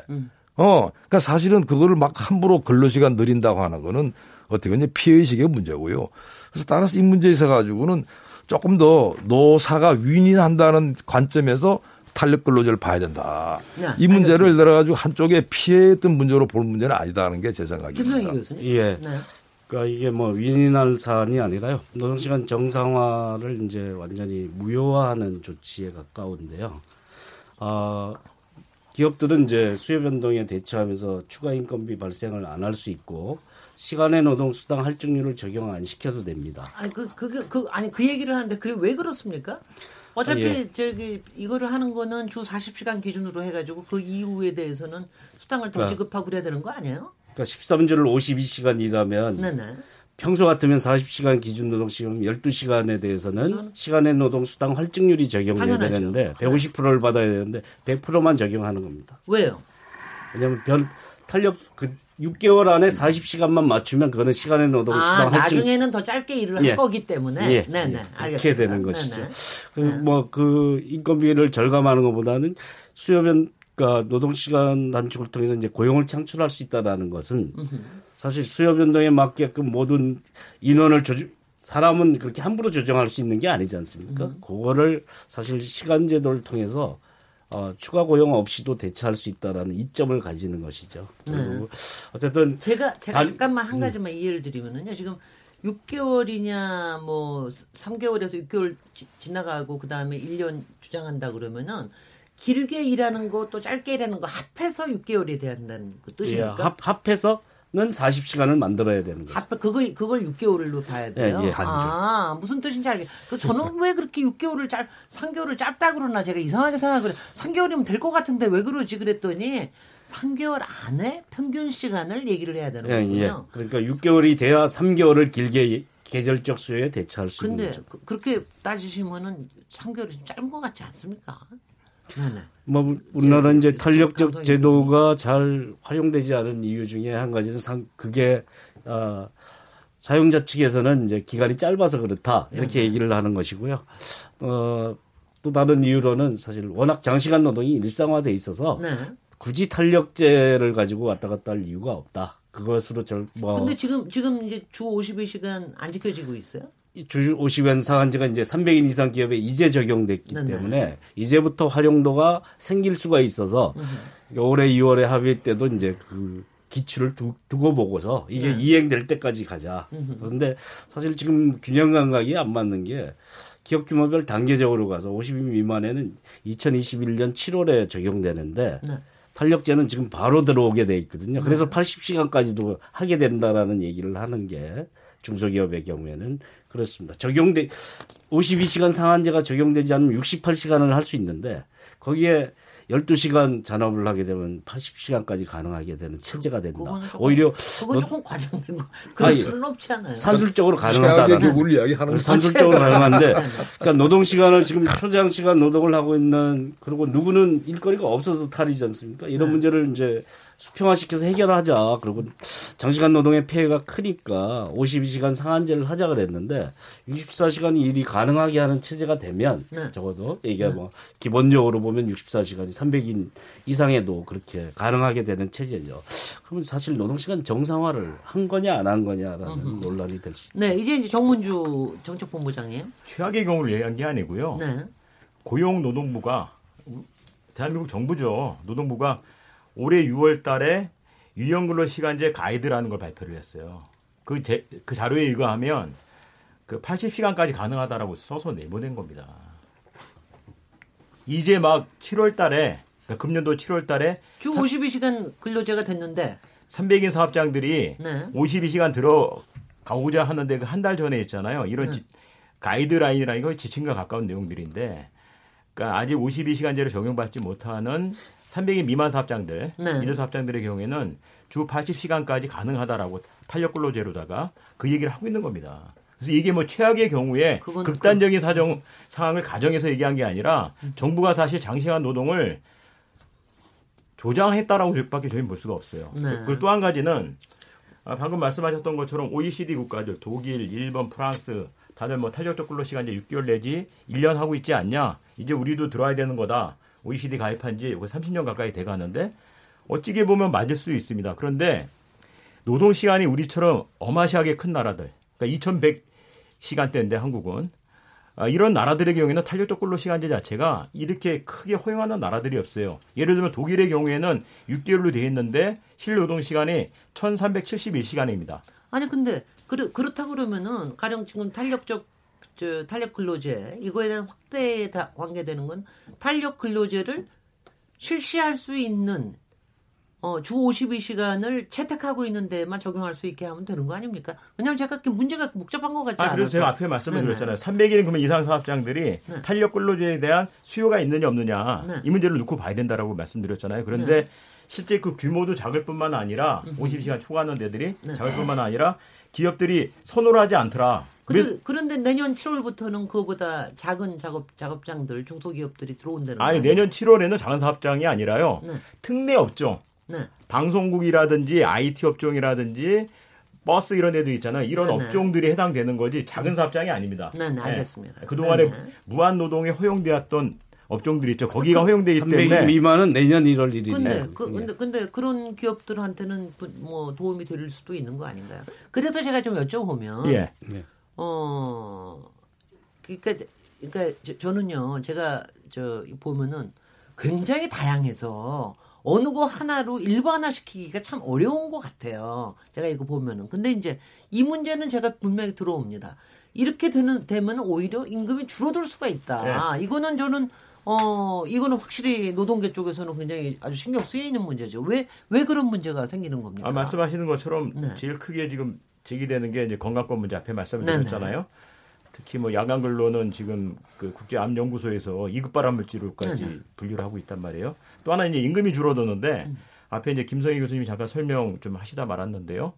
어, 그러니까 사실은 그거를 막 함부로 근로시간 늘린다고 하는 거는 어떻게 보면 피해의식의 문제고요. 그래서 따라서 이 문제에 있어 가지고는 조금 더 노사가 윈윈한다는 관점에서 탄력 근로제를 봐야 된다. 야, 이 문제를 예를 들어 가지고 한쪽에 피해했던 문제로 볼 문제는 아니다는 게 제 생각입니다. 예. 네. 그러니까 이게 뭐 윈윈할 사안이 아니라요. 노동 시간 정상화를 이제 완전히 무효화하는 조치에 가까운데요. 아, 기업들은 이제 수요 변동에 대처하면서 추가 인건비 발생을 안 할 수 있고 시간의 노동 수당 할증률을 적용 안 시켜도 됩니다. 아니 그 그게 그 아니 그 얘기를 하는데 그게 왜 그렇습니까? 어차피 아, 예. 저기 이거를 하는 거는 주 사십 시간 기준으로 해가지고 그 이후에 대해서는 수당을 더 지급하고 그래야 되는 거 아니에요? 그러니까 십삼 주를 오십이 시간 일하면 네네. 평소 같으면 사십 시간 기준 노동시험 열두 시간에 대해서는 시간의 노동 수당 할증률이 적용돼야 되는데 백오십 퍼센트를 받아야 되는데 백 퍼센트만 적용하는 겁니다. 왜요? 왜냐하면 변 탄력 그 육 개월 안에 사십 시간만 맞추면 그거는 시간의 노동 수당 아, 할증 나중에는 더 짧게 일을 예. 할 거기 때문에 예. 네네 네. 알겠습니다. 이렇게 되는 것이죠. 네. 뭐 그 인건비를 절감하는 것보다는 수요변 그러니까 노동시간 단축을 통해서 이제 고용을 창출할 수 있다라는 것은 사실 수요 변동에 맞게끔 모든 인원을 조절, 사람은 그렇게 함부로 조정할 수 있는 게 아니지 않습니까? 음. 그거를 사실 시간 제도를 통해서 어, 추가 고용 없이도 대체할 수 있다라는 이점을 가지는 것이죠. 네. 어쨌든 제가 제가 단, 잠깐만 한 가지만 음. 이해를 드리면은요. 지금 육 개월이냐 뭐 삼 개월에서 육 개월 지, 지나가고 그다음에 일 년 주장한다 그러면은 길게 일하는 거 또 짧게 일하는 거 합해서 육 개월이 돼야 한다는 그 뜻입니까? 예, 합 합해서는 사십 시간을 만들어야 되는 거죠. 합 그걸 그걸 육 개월로 봐야 돼요. 예, 예. 아, 무슨 뜻인지 알겠. 그 저는 왜 그렇게 육 개월을 짧 삼 개월을 짧다 그러나 제가 이상하게 생각을 해요. 삼 개월이면 될 것 같은데 왜 그러지 그랬더니 삼 개월 안에 평균 시간을 얘기를 해야 되는 예, 거군요. 예. 그러니까 육 개월이 돼야 삼 개월을 길게 계절적 수요에 대처할 수 있는 거죠. 근데 그렇게 따지시면은 삼 개월이 좀 짧은 것 같지 않습니까? 네네. 뭐 우리나라 이제 탄력적 제도가 잘 활용되지 않은 이유 중에 한 가지는 상 그게 어, 사용자 측에서는 이제 기간이 짧아서 그렇다 이렇게 네네. 얘기를 하는 것이고요. 어, 또 다른 이유로는 사실 워낙 장시간 노동이 일상화돼 있어서 네. 굳이 탄력제를 가지고 왔다 갔다 할 이유가 없다. 그것으로 절 뭐. 근데 지금 지금 이제 주 오십이 시간 안 지켜지고 있어요? 주 오십 원 상한제가 이제 삼백 인 이상 기업에 이제 적용됐기 네네. 때문에 이제부터 활용도가 생길 수가 있어서 네네. 올해 이월에 합의 때도 이제 그 기출을 두, 두고 보고서 이게 네. 이행될 때까지 가자. 네네. 그런데 사실 지금 균형 감각이 안 맞는 게 기업 규모별 단계적으로 가서 오십 인 미만에는 이천이십일 년 칠월에 적용되는데 네네. 탄력제는 지금 바로 들어오게 돼 있거든요. 그래서 팔십 시간까지도 하게 된다라는 얘기를 하는 게 중소기업의 경우에는 그렇습니다. 적용돼 오십이 시간 상한제가 적용되지 않으면 육십팔 시간을 할 수 있는데 거기에 열두 시간 잔업을 하게 되면 팔십 시간까지 가능하게 되는 체제가 된다. 그건 조금, 오히려 그건 조금 과장된 거. 그럴 아니, 수는 없잖아요. 산술적으로 가능하다는 우리 이야기하는 산술적으로 가능한데 그러니까 노동 시간을 지금 초장 시간 노동을 하고 있는 그리고 누구는 일거리가 없어서 탈이지 않습니까? 이런 네. 문제를 이제 수평화시켜서 해결하자. 그리고 장시간 노동의 폐해가 크니까 오십이 시간 상한제를 하자 그랬는데 육십사 시간이 일이 가능하게 하는 체제가 되면 네. 적어도 이게 네. 뭐 기본적으로 보면 육십사 시간이 삼백 인 이상에도 그렇게 가능하게 되는 체제죠. 그러면 사실 노동시간 정상화를 한 거냐 안 한 거냐라는 음흠. 논란이 될 수 있죠. 네, 이제 이제 정문주 정책본부장님. 최악의 경우를 얘기한 게 아니고요. 네. 고용노동부가 대한민국 정부죠. 노동부가 올해 유월 달에 유연근로 시간제 가이드라는 걸 발표를 했어요. 그, 제, 그 자료에 의거하면 그 팔십 시간까지 가능하다라고 써서 내보낸 겁니다. 이제 막 칠월 달에, 그러니까 금년도 칠월 달에 주 오십이 시간 근로제가 됐는데 삼백 인 사업장들이 네. 오십이 시간 들어가고자 하는데 그 한 달 전에 있잖아요. 이런 네. 지, 가이드라인이라는 건 지침과 가까운 내용들인데 그러니까 아직 오십이 시간제를 적용받지 못하는 삼백 인 미만 사업장들, 네. 이들 사업장들의 경우에는 주 팔십 시간까지 가능하다라고 탄력근로제로다가 그 얘기를 하고 있는 겁니다. 그래서 이게 뭐 최악의 경우에 극단적인 사정, 상황을 가정해서 얘기한 게 아니라 정부가 사실 장시간 노동을 조장했다라고밖에 저희는 볼 수가 없어요. 네. 그리고 또 한 가지는 방금 말씀하셨던 것처럼 오이시디 국가들 독일, 일본, 프랑스 다들 뭐 탄력적 근로시간제 육 개월 내지 일 년 하고 있지 않냐. 이제 우리도 들어야 되는 거다. 오이시디 가입한 지 삼십 년 가까이 돼가는데 어찌게 보면 맞을 수 있습니다. 그런데 노동시간이 우리처럼 어마시하게 큰 나라들, 그러니까 이천백 시간대인데 한국은. 이런 나라들의 경우에는 탄력적 근로시간제 자체가 이렇게 크게 허용하는 나라들이 없어요. 예를 들면 독일의 경우에는 육 개월로 돼 있는데 실노동시간이 천삼백칠십일 시간입니다. 아니 근데 그렇, 그렇다고 그러면은 가령 지금 탄력적 저 탄력 근로제 이거에 대한 확대에 다 관계되는 건 탄력 근로제를 실시할 수 있는 어, 주 오십이 시간을 채택하고 있는 데만 적용할 수 있게 하면 되는 거 아닙니까? 왜냐하면 제가 문제가 복잡한 것 같지 않아요. 그래서 제가 앞에 말씀을 네네. 드렸잖아요. 삼백 인 그러면 이상 사업장들이 네. 탄력 근로제에 대한 수요가 있느냐 없느냐 네. 이 문제를 놓고 봐야 된다라고 말씀드렸잖아요. 그런데 네. 실제 그 규모도 작을 뿐만 아니라 오십 시간 초과하는 데들이 네. 작을 뿐만 아니라 기업들이 선호를 하지 않더라. 그런데, 그런데 내년 칠월부터는 그거보다 작은 작업, 작업장들, 중소기업들이 들어온다는 거예요? 아니, 내년 칠월에는 작은 사업장이 아니라요. 네. 특례 업종, 네. 방송국이라든지 아이티 업종이라든지 버스 이런 애들 있잖아요. 이런 네네. 업종들이 해당되는 거지 작은 사업장이 아닙니다. 네네, 알겠습니다. 네, 알겠습니다. 그동안에 네네. 무한노동에 허용되었던 업종들이 있죠. 거기가 허용되기 때문에. 삼백 일 미만은 내년 일월 일일이에요. 근데, 그, 근데, 근데 그런 기업들한테는 뭐 도움이 될 수도 있는 거 아닌가요? 그래서 제가 좀 여쭤보면, 예. 어, 그러니까, 그러니까 저, 저는요, 제가 저 보면은 굉장히 다양해서 어느 거 하나로 일반화시키기가 참 어려운 것 같아요. 제가 이거 보면은. 근데 이제 이 문제는 제가 분명히 들어옵니다. 이렇게 되는, 되면 오히려 임금이 줄어들 수가 있다. 네. 이거는 저는, 어, 이거는 확실히 노동계 쪽에서는 굉장히 아주 신경 쓰이는 문제죠. 왜, 왜 그런 문제가 생기는 겁니까? 아, 말씀하시는 것처럼 네. 제일 크게 지금 제기되는 게 이제 건강권 문제 앞에 말씀을 드렸잖아요. 네네. 특히 뭐 야간 근로는 지금 그 국제암연구소에서 이 급 발암물질로까지 네. 분류를 하고 있단 말이에요. 또 하나 이제 임금이 줄어드는데 음. 앞에 이제 김성희 교수님이 잠깐 설명 좀 하시다 말았는데요.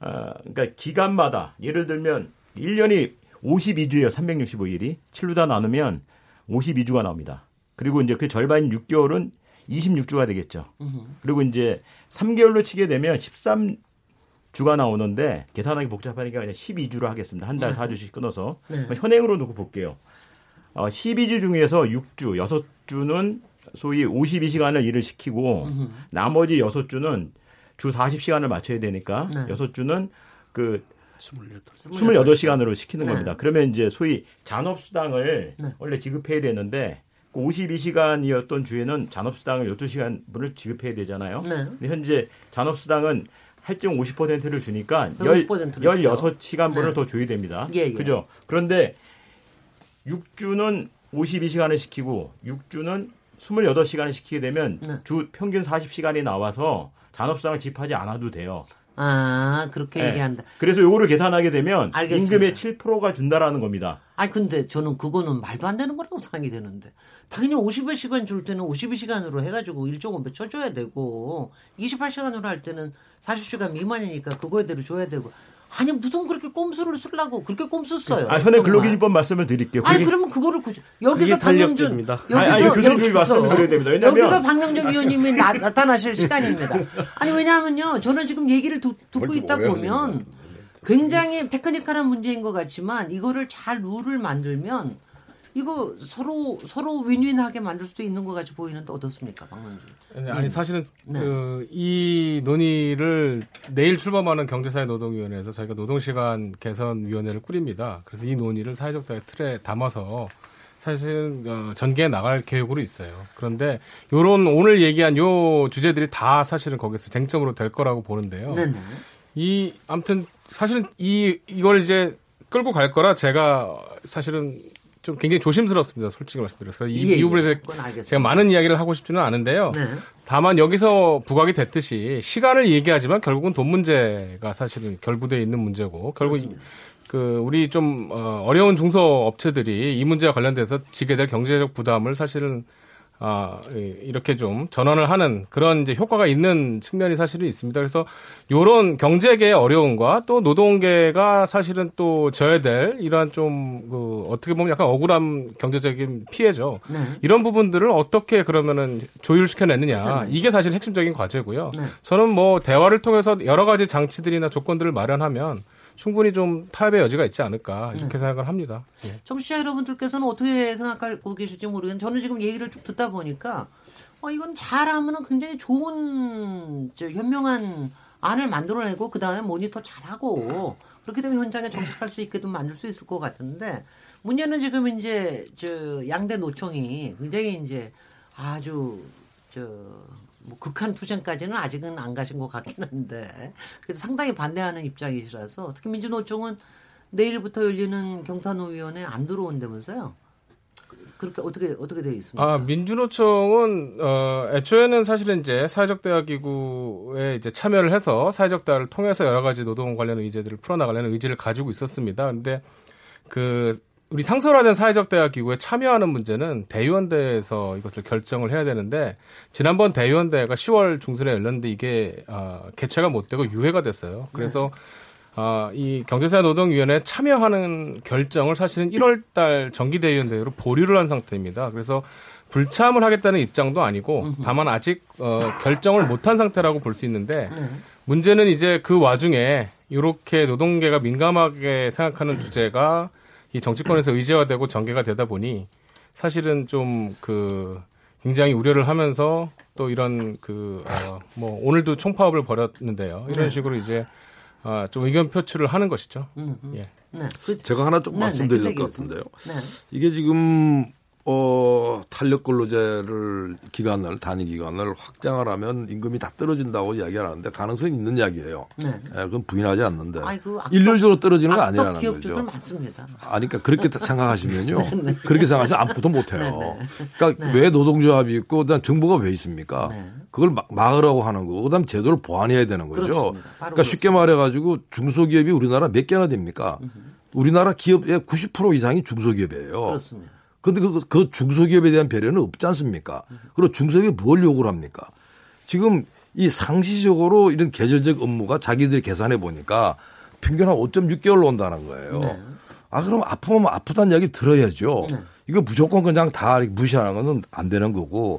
아, 그러니까 기간마다 예를 들면 일 년이 오십이 주예요. 삼백육십오 일이. 칠로 다 나누면 오십이 주가 나옵니다. 그리고 이제 그 절반인 육 개월은 이십육 주가 되겠죠. 으흠. 그리고 이제 삼 개월로 치게 되면 십삼 주가 나오는데 계산하기 복잡하니까 그냥 십이 주로 하겠습니다. 한 달 사 주씩 끊어서. 네. 현행으로 놓고 볼게요. 어, 십이 주 중에서 육 주, 여섯 주는 소위 오십이 시간을 일을 시키고 으흠. 나머지 여섯 주는 주 사십 시간을 맞춰야 되니까 네. 여섯 주는 그 스물여덟 시간으로 시키는 네. 겁니다. 그러면 이제 소위 잔업수당을 네. 원래 지급해야 되는데 오십이 시간이었던 주에는 잔업수당을 열두 시간분을 지급해야 되잖아요. 네. 근데 현재 잔업수당은 할증 오십 퍼센트를 주니까 열여섯 시간분을 네. 더 줘야 됩니다. 예, 예. 그죠? 그런데 육 주는 오십이 시간을 시키고 육 주는 스물여덟 시간을 시키게 되면 네. 주 평균 사십 시간이 나와서 잔업수당을 지급하지 않아도 돼요. 아, 그렇게 네. 얘기한다. 그래서 요거를 계산하게 되면 알겠습니다. 임금의 칠 퍼센트가 준다라는 겁니다. 아니, 근데 저는 그거는 말도 안 되는 거라고 생각이 되는데. 당연히 오십여 시간 줄 때는 오십이 시간으로 해가지고 일조금 쳐줘야 되고, 이십팔 시간으로 할 때는 사십 시간 미만이니까 그거에 대로 줘야 되고. 아니, 무슨 그렇게 꼼수를 쓰려고 그렇게 꼼수 써요. 아, 현행 근로기준법 말씀을 드릴게요. 아니, 그러면 그거를 굳이. 여기서 탄력전. 여기서 아니, 아니, 교수님 말씀을 드려야 됩니다. 왜냐면 여기서 박명준 위원님이 나, 나타나실 시간입니다. 아니, 왜냐면요. 저는 지금 얘기를 두, 듣고 있다 보면 굉장히 테크니컬한 문제인 것 같지만 이거를 잘 룰을 만들면 이거 서로 서로 윈윈하게 만들 수도 있는 것 같이 보이는데 어떻습니까, 박명준? 네, 아니 사실은 네. 그, 이 논의를 내일 출범하는 경제사회노동위원회에서 저희가 노동시간 개선위원회를 꾸립니다. 그래서 이 논의를 사회적 대화 틀에 담아서 사실은 어, 전개해 나갈 계획으로 있어요. 그런데 이런 오늘 얘기한 요 주제들이 다 사실은 거기서 쟁점으로 될 거라고 보는데요. 네네. 이 아무튼 사실은 이 이걸 이제 끌고 갈 거라 제가 사실은 좀 굉장히 조심스럽습니다. 솔직히 말씀드려서. 이, 예, 이 부분에 대해서 제가 많은 이야기를 하고 싶지는 않은데요. 네. 다만 여기서 부각이 됐듯이 시간을 얘기하지만 결국은 돈 문제가 사실은 결부되어 있는 문제고 결국 그렇습니다. 그 우리 좀 어려운 중소업체들이 이 문제와 관련돼서 지게 될 경제적 부담을 사실은 아, 이렇게 좀 전환을 하는 그런 이제 효과가 있는 측면이 사실은 있습니다. 그래서 요런 경제계의 어려움과 또 노동계가 사실은 또 져야 될 이러한 좀 그 어떻게 보면 약간 억울함 경제적인 피해죠. 네. 이런 부분들을 어떻게 그러면은 조율시켜내느냐. 이게 사실 핵심적인 과제고요. 네. 저는 뭐 대화를 통해서 여러 가지 장치들이나 조건들을 마련하면 충분히 좀 타협의 여지가 있지 않을까 이렇게 네. 생각을 합니다. 예. 청취자 여러분들께서는 어떻게 생각하고 계실지 모르겠는데 저는 지금 얘기를 쭉 듣다 보니까 어, 이건 잘하면 굉장히 좋은 저, 현명한 안을 만들어내고 그다음에 모니터 잘하고 그렇게 되면 현장에 정착할 수 있게끔 만들 수 있을 것 같은데 문제는 지금 이제 저, 양대 노총이 굉장히 이제 아주 저 뭐 극한 투쟁까지는 아직은 안 가신 것 같긴 한데 그래도 상당히 반대하는 입장이시라서 특히 민주노총은 내일부터 열리는 경탄노위원회 안 들어온다면서요? 그렇게 어떻게 어떻게 되어 있습니까? 아 민주노총은 어, 애초에는 사실은 이제 사회적 대화 기구에 이제 참여를 해서 사회적 대화를 통해서 여러 가지 노동 관련 의제들을 풀어나가려는 의지를 가지고 있었습니다. 그런데 그 우리 상설화된 사회적 대화 기구에 참여하는 문제는 대의원대회에서 이것을 결정을 해야 되는데 지난번 대의원대회가 시월 중순에 열렸는데 이게 어, 개최가 못 되고 유예가 됐어요. 그래서 네. 어, 이 경제사회노동위원회에 참여하는 결정을 사실은 일월 달 정기대의원대회로 보류를 한 상태입니다. 그래서 불참을 하겠다는 입장도 아니고 다만 아직 어, 결정을 못한 상태라고 볼 수 있는데 문제는 이제 그 와중에 이렇게 노동계가 민감하게 생각하는 주제가 이 정치권에서 의제화되고 전개가 되다 보니 사실은 좀 그 굉장히 우려를 하면서 또 이런 그 어 뭐 오늘도 총파업을 벌였는데요. 이런 네. 식으로 이제 어 좀 의견 표출을 하는 것이죠. 음, 음. 예. 네. 제가 하나 좀 네, 말씀드릴 네, 것 같은데요. 네. 이게 지금 어, 탄력근로제를 기간을 단위 기간을 확장을 하면 임금이 다 떨어진다고 이야기하는데 가능성이 있는 이야기예요. 네. 네, 그건 부인하지 않는데 아니, 그 악덕, 일률적으로 떨어지는 건 아니라는 거죠. 기업주들 많습니다. 아니, 그러니까 그렇게 생각하시면요, 네, 네. 그렇게 생각하시면 아무것도 못해요. 네, 네. 그러니까 네. 왜 노동조합이 있고, 그다음 정부가 왜 있습니까? 네. 그걸 막으라고 하는 거고, 그다음 제도를 보완해야 되는 거죠. 그렇습니다. 그러니까 쉽게 말해가지고 중소기업이 우리나라 몇 개나 됩니까? 으흠. 우리나라 기업의 구십 퍼센트 이상이 중소기업이에요. 그렇습니다. 근데 그, 그 중소기업에 대한 배려는 없지 않습니까? 그리고 중소기업이 뭘 요구를 합니까? 지금 이 상시적으로 이런 계절적 업무가 자기들이 계산해 보니까 평균 한 오 점 육 개월로 온다는 거예요. 네. 아, 그럼 아프면 아프다는 이야기 들어야죠. 네. 이거 무조건 그냥 다 무시하는 건 안 되는 거고.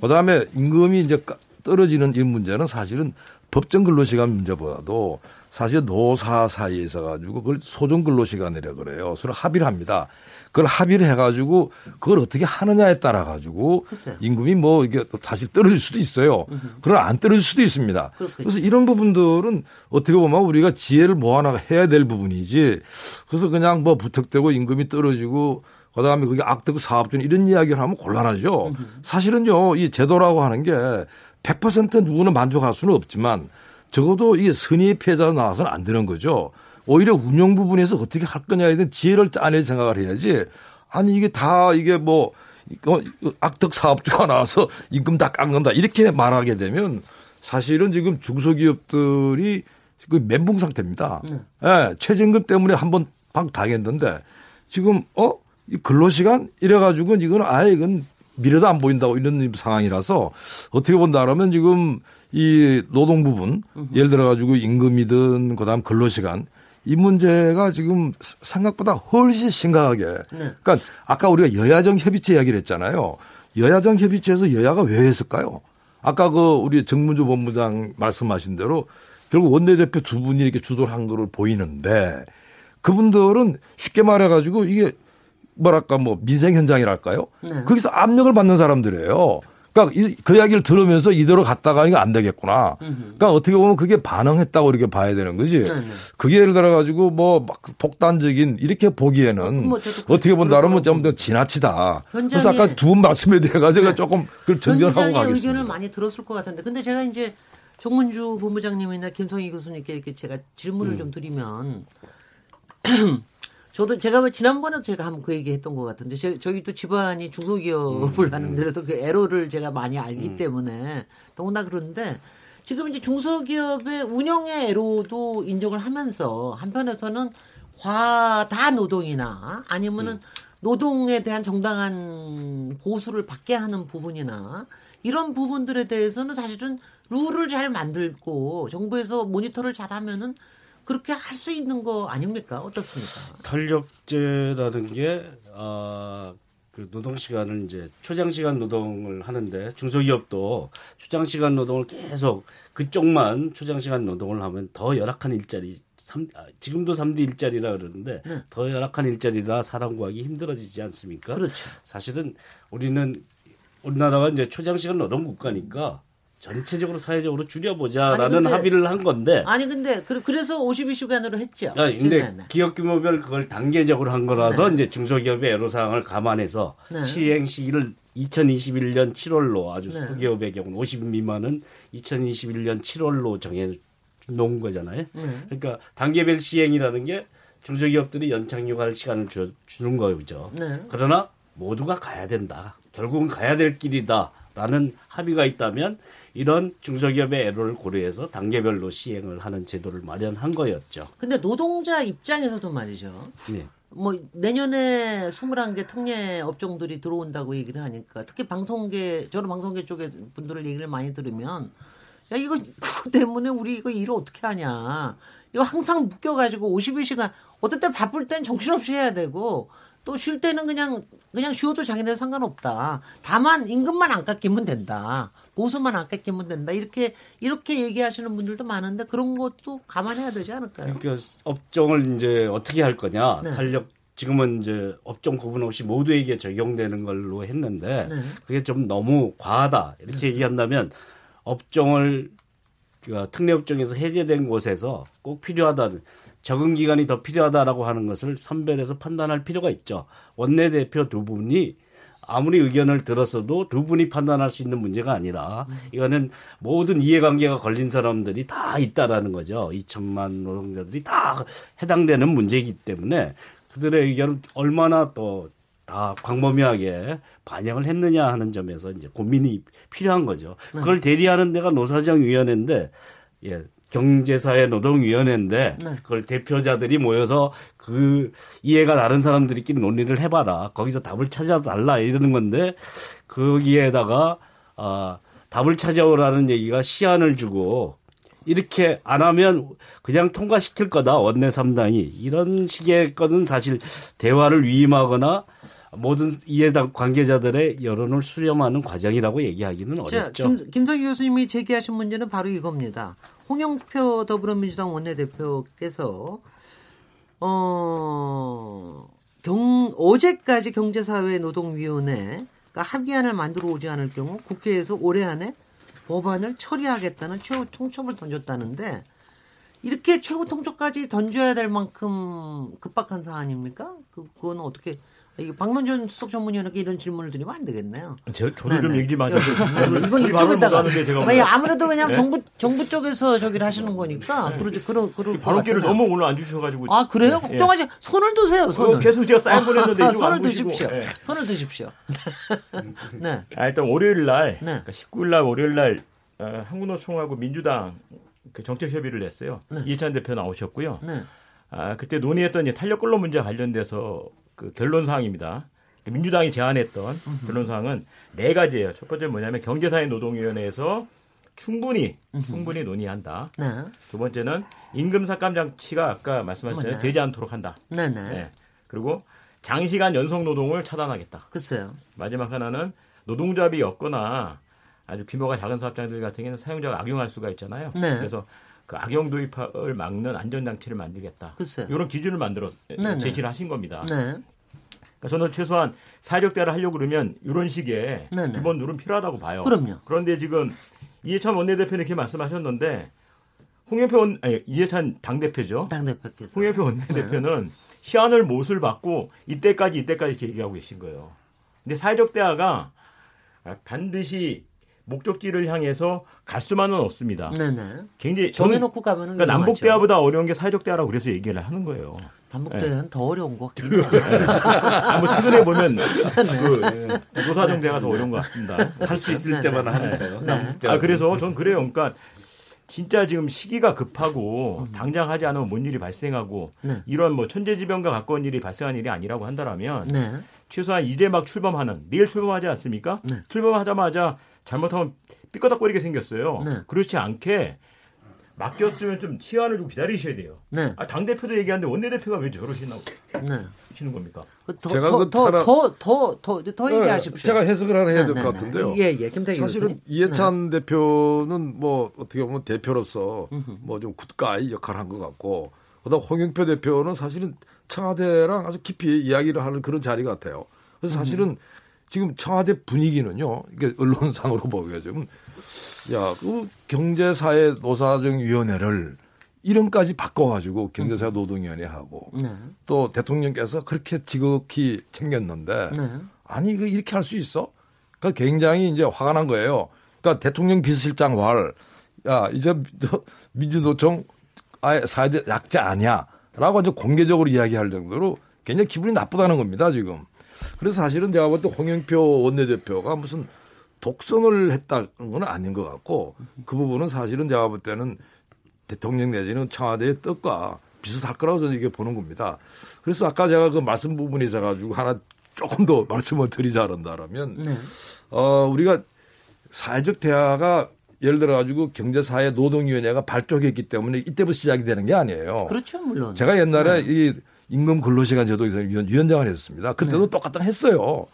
그 다음에 임금이 이제 떨어지는 이 문제는 사실은 법정 근로시간 문제보다도 사실 노사 사이에서 가지고 그걸 소정 근로시간이라고 그래요. 서로 합의를 합니다. 그걸 합의를 해가지고 그걸 어떻게 하느냐에 따라 가지고 글쎄요. 임금이 뭐 이게 사실 떨어질 수도 있어요. 으흠. 그러나 안 떨어질 수도 있습니다. 그렇군요. 그래서 이런 부분들은 어떻게 보면 우리가 지혜를 모아나 해야 될 부분이지. 그래서 그냥 뭐 부탁되고 임금이 떨어지고 그다음에 그게 악덕 사업주는 이런 이야기를 하면 곤란하죠. 으흠. 사실은요 이 제도라고 하는 게 백 퍼센트 누구는 만족할 수는 없지만 적어도 이게 선의의 피해자로 나와서는 안 되는 거죠. 오히려 운영 부분에서 어떻게 할 거냐에 대한 지혜를 짜낼 생각을 해야지. 아니 이게 다 이게 뭐 악덕 사업주가 나와서 임금 다 깎는다 이렇게 말하게 되면 사실은 지금 중소기업들이 그 멘붕 상태입니다. 네. 네, 최저임금 때문에 한 번 방 당했는데 지금 어 이 근로시간 이래가지고는 이건 아예 이건 미래도 안 보인다고 이런 상황이라서 어떻게 본다 그러면 지금 이 노동 부분 예를 들어가지고 임금이든 그다음 근로시간 이 문제가 지금 생각보다 훨씬 심각하게. 네. 그러니까 아까 우리가 여야정 협의체 이야기를 했잖아요. 여야정 협의체에서 여야가 왜 했을까요? 아까 그 우리 정문주 본부장 말씀하신 대로 결국 원내대표 두 분이 이렇게 주도를 한 거로 보이는데 그분들은 쉽게 말해가지고 이게 뭐랄까 뭐 민생 현장이랄까요? 네. 거기서 압력을 받는 사람들이에요. 그러니까 그 이야기를 들으면서 이대로 갔다가 이거 안 되겠구나. 그러니까 어떻게 보면 그게 반응했다고 이렇게 봐야 되는 거지. 네네. 그게 예를 들어가지고 뭐 막 독단적인 이렇게 보기에는 뭐 어떻게 본다 그러면 좀 지나치다. 그래서 아까 두 분 말씀에 대해서 제가 네. 조금 그걸 전견하고 가겠습니다. 현장의 의견을 많이 들었을 것 같은데. 근데 제가 이제 정문주 본부장님이나 김성희 교수님께 이렇게 제가 질문을 음. 좀 드리면 저도 제가 지난번에 제가 한번 그 얘기했던 것 같은데 제, 저희 또 집안이 중소기업을 음, 하는 데라서 음. 그 애로를 제가 많이 알기 음. 때문에 더구나 그런데 지금 이제 중소기업의 운영의 애로도 인정을 하면서 한편에서는 과다 노동이나 아니면은 음. 노동에 대한 정당한 보수를 받게 하는 부분이나 이런 부분들에 대해서는 사실은 룰을 잘 만들고 정부에서 모니터를 잘 하면은. 그렇게 할 수 있는 거 아닙니까? 어떻습니까? 탄력제라는 게 어, 그 노동 시간을 이제 초장 시간 노동을 하는데 중소기업도 초장 시간 노동을 계속 그쪽만 초장 시간 노동을 하면 더 열악한 일자리 삼, 아, 지금도 삼 대 일자리라 그러는데 네. 더 열악한 일자리라 사람 구하기 힘들어지지 않습니까? 그렇죠. 사실은 우리는 우리나라가 이제 초장 시간 노동 국가니까. 전체적으로 사회적으로 줄여보자라는 합의를 한 건데. 아니 근데 그래서 오십이 시간으로 했죠. 아, 근데 네, 네. 기업 규모별 그걸 단계적으로 한 거라서 네. 이제 중소기업의 애로사항을 감안해서 네. 시행 시기를 이천이십일 년 칠월로 아주 네. 소기업의 경우는 오십 인 미만은 이천이십일 년 칠월로 정해놓은 거잖아요. 네. 그러니까 단계별 시행이라는 게 중소기업들이 연착륙할 시간을 주, 주는 거죠. 네. 그러나 모두가 가야 된다. 결국은 가야 될 길이다. 라는 합의가 있다면 이런 중소기업의 애로를 고려해서 단계별로 시행을 하는 제도를 마련한 거였죠. 근데 노동자 입장에서도 말이죠. 네. 뭐 내년에 스물한 개 특례 업종들이 들어온다고 얘기를 하니까 특히 방송계, 저는 방송계 쪽에 분들을 얘기를 많이 들으면 야 이거 그거 때문에 우리 이거 일을 어떻게 하냐. 이거 항상 묶여가지고 오십이 시간 어떨 때 바쁠 땐 정신없이 해야 되고 또 쉴 때는 그냥 그냥 쉬어도 자기네는 상관없다. 다만 임금만 안 깎이면 된다. 보수만 안 깎이면 된다. 이렇게 이렇게 얘기하시는 분들도 많은데 그런 것도 감안해야 되지 않을까요? 그러니까 업종을 이제 어떻게 할 거냐. 네. 탄력 지금은 이제 업종 구분 없이 모두에게 적용되는 걸로 했는데 네. 그게 좀 너무 과하다 이렇게 네. 얘기한다면 업종을 그러니까 특례업종에서 해제된 곳에서 꼭 필요하다는 적응 기간이 더 필요하다라고 하는 것을 선별해서 판단할 필요가 있죠. 원내대표 두 분이 아무리 의견을 들었어도 두 분이 판단할 수 있는 문제가 아니라 이거는 모든 이해관계가 걸린 사람들이 다 있다라는 거죠. 이천만 노동자들이 다 해당되는 문제이기 때문에 그들의 의견을 얼마나 또 다 광범위하게 반영을 했느냐 하는 점에서 이제 고민이 필요한 거죠. 그걸 대리하는 데가 노사정위원회인데 예. 경제사회노동위원회인데 네. 그걸 대표자들이 모여서 그 이해가 다른 사람들끼리 논의를 해봐라. 거기서 답을 찾아달라 이러는 건데 거기에다가 아, 답을 찾아오라는 얘기가 시안을 주고 이렇게 안 하면 그냥 통과시킬 거다. 원내 삼 당이. 이런 식의 거는 사실 대화를 위임하거나 모든 이해 관계자들의 여론을 수렴하는 과정이라고 얘기하기는 어렵죠. 김, 김성희 교수님이 제기하신 문제는 바로 이겁니다. 홍영표 더불어민주당 원내대표께서 어, 경, 어제까지 경제사회노동위원회가 합의안을 만들어 오지 않을 경우 국회에서 올해 안에 법안을 처리하겠다는 최후 통첩을 던졌다는데 이렇게 최후 통첩까지 던져야 될 만큼 급박한 사안입니까? 그건 어떻게... 박명준 수석 전문위원에게 이런 질문을 드리면 안 되겠네요. 제, 저도 네네. 좀 얘기 많이 하죠. 이건 이쪽에다가 아무래도 왜냐하면 네? 정부 정부 쪽에서 저기를 하시는 거니까 네. 그러지 그러 그러 발언기를 너무 오늘 안 주셔가지고 아 그래요? 네. 걱정하지 네. 손을 드세요. 손을. 계속 제가 사인 보냈는데 아, 이쪽 안 보시고 네. 손을 드십시오. 네. 아, 일단 월요일 날 네. 그러니까 십구 일 날 월요일 날 어, 한국노총하고 민주당 그 정책 협의를 했어요. 네. 이해찬 대표 나오셨고요. 네. 아 그때 논의했던 이제 탄력 근로 문제 관련돼서 그 결론 사항입니다. 민주당이 제안했던 결론 사항은 네 가지예요. 첫 번째 뭐냐면 경제사회노동위원회에서 충분히 충분히 논의한다. 네. 두 번째는 임금 삭감 장치가 아까 말씀하셨잖아요. 되지 않도록 한다. 네. 네. 그리고 장시간 연속 노동을 차단하겠다. 글쎄요. 마지막 하나는 노동조합이 없거나 아주 규모가 작은 사업장들 같은 경우는 사용자가 악용할 수가 있잖아요. 네. 그래서 그 악용 도입을 막는 안전장치를 만들겠다. 글쎄요. 이런 기준을 만들어 네네. 제시를 하신 겁니다. 네. 그러니까 저는 최소한 사회적 대화를 하려고 그러면 이런 식의 기본 룰은 필요하다고 봐요. 그럼요. 그런데 지금 이해찬 원내대표는 이렇게 말씀하셨는데 홍영표 원, 아니, 이해찬 당대표죠. 당대표께서. 홍영표 원내대표는 네. 시안을 못을 받고 이때까지 이때까지 이렇게 얘기하고 계신 거예요. 근데 사회적 대화가 반드시 목적지를 향해서 갈 수만은 없습니다. 네네. 굉장히 정해놓고 가면은 그러니까 남북 대화보다 어려운 게 사회적 대화라고 그래서 얘기를 하는 거예요. 남북 대화는 네. 더 어려운 것 같긴 해요. 한번 최근에 보면 그 노사정 대화가 더 어려운 것 같습니다. 할 수 있을 네네. 때만 하는 거예요. 네. 아 그래서 전 그래요. 그러니까 진짜 지금 시기가 급하고 음. 당장 하지 않으면 뭔 일이 발생하고 네. 이런 뭐 천재지변과 가까운 일이 발생한 일이 아니라고 한다라면 네. 최소한 이제 막 출범하는 내일 출범하지 않습니까? 네. 출범하자마자 잘못하면 삐거덕거리게 생겼어요. 네. 그렇지 않게 맡겼으면 좀 시간을 좀 기다리셔야 돼요. 네. 아, 당대표도 얘기하는데 원내대표가 왜 저러시나 네. 하시는 겁니까? 더, 제가 더, 더, 하나... 더, 더, 더, 더 얘기하십시오. 제가 해석을 하나 해야 될 것 네, 네, 같은데요. 예, 예, 김태기 사실은 교수님. 이해찬 네. 대표는 뭐 어떻게 보면 대표로서 뭐 좀 굿가이 역할을 한 것 같고 그다음 홍영표 대표는 사실은 청와대랑 아주 깊이 이야기를 하는 그런 자리 같아요. 그래서 사실은 음. 지금 청와대 분위기는요. 이게 언론상으로 보게 되면 야, 그 경제사회 노사정위원회를 이름까지 바꿔가지고 경제사회 노동위원회하고 네. 또 대통령께서 그렇게 지극히 챙겼는데 네. 아니 그 이렇게 할 수 있어? 그러니까 굉장히 이제 화가 난 거예요. 그러니까 대통령 비서실장 왈, 야 이제 민주노총 아예 사회 약자 아니야라고 이제 공개적으로 이야기할 정도로 굉장히 기분이 나쁘다는 겁니다 지금. 그래서 사실은 제가 볼 때 홍영표 원내대표가 무슨 독선을 했다는 건 아닌 것 같고 그 부분은 사실은 제가 볼 때는 대통령 내지는 청와대의 뜻과 비슷할 거라고 저는 이게 보는 겁니다. 그래서 아까 제가 그 말씀 부분에 있어 가지고 하나 조금 더 말씀을 드리자 한다면 네. 어, 우리가 사회적 대화가 예를 들어 가지고 경제사회 노동위원회가 발족했기 때문에 이때부터 시작이 되는 게 아니에요. 그렇죠, 물론. 제가 옛날에 네. 이 임금 근로시간 제도 위원장을 했습니다. 그때도 네. 똑같다 했어요.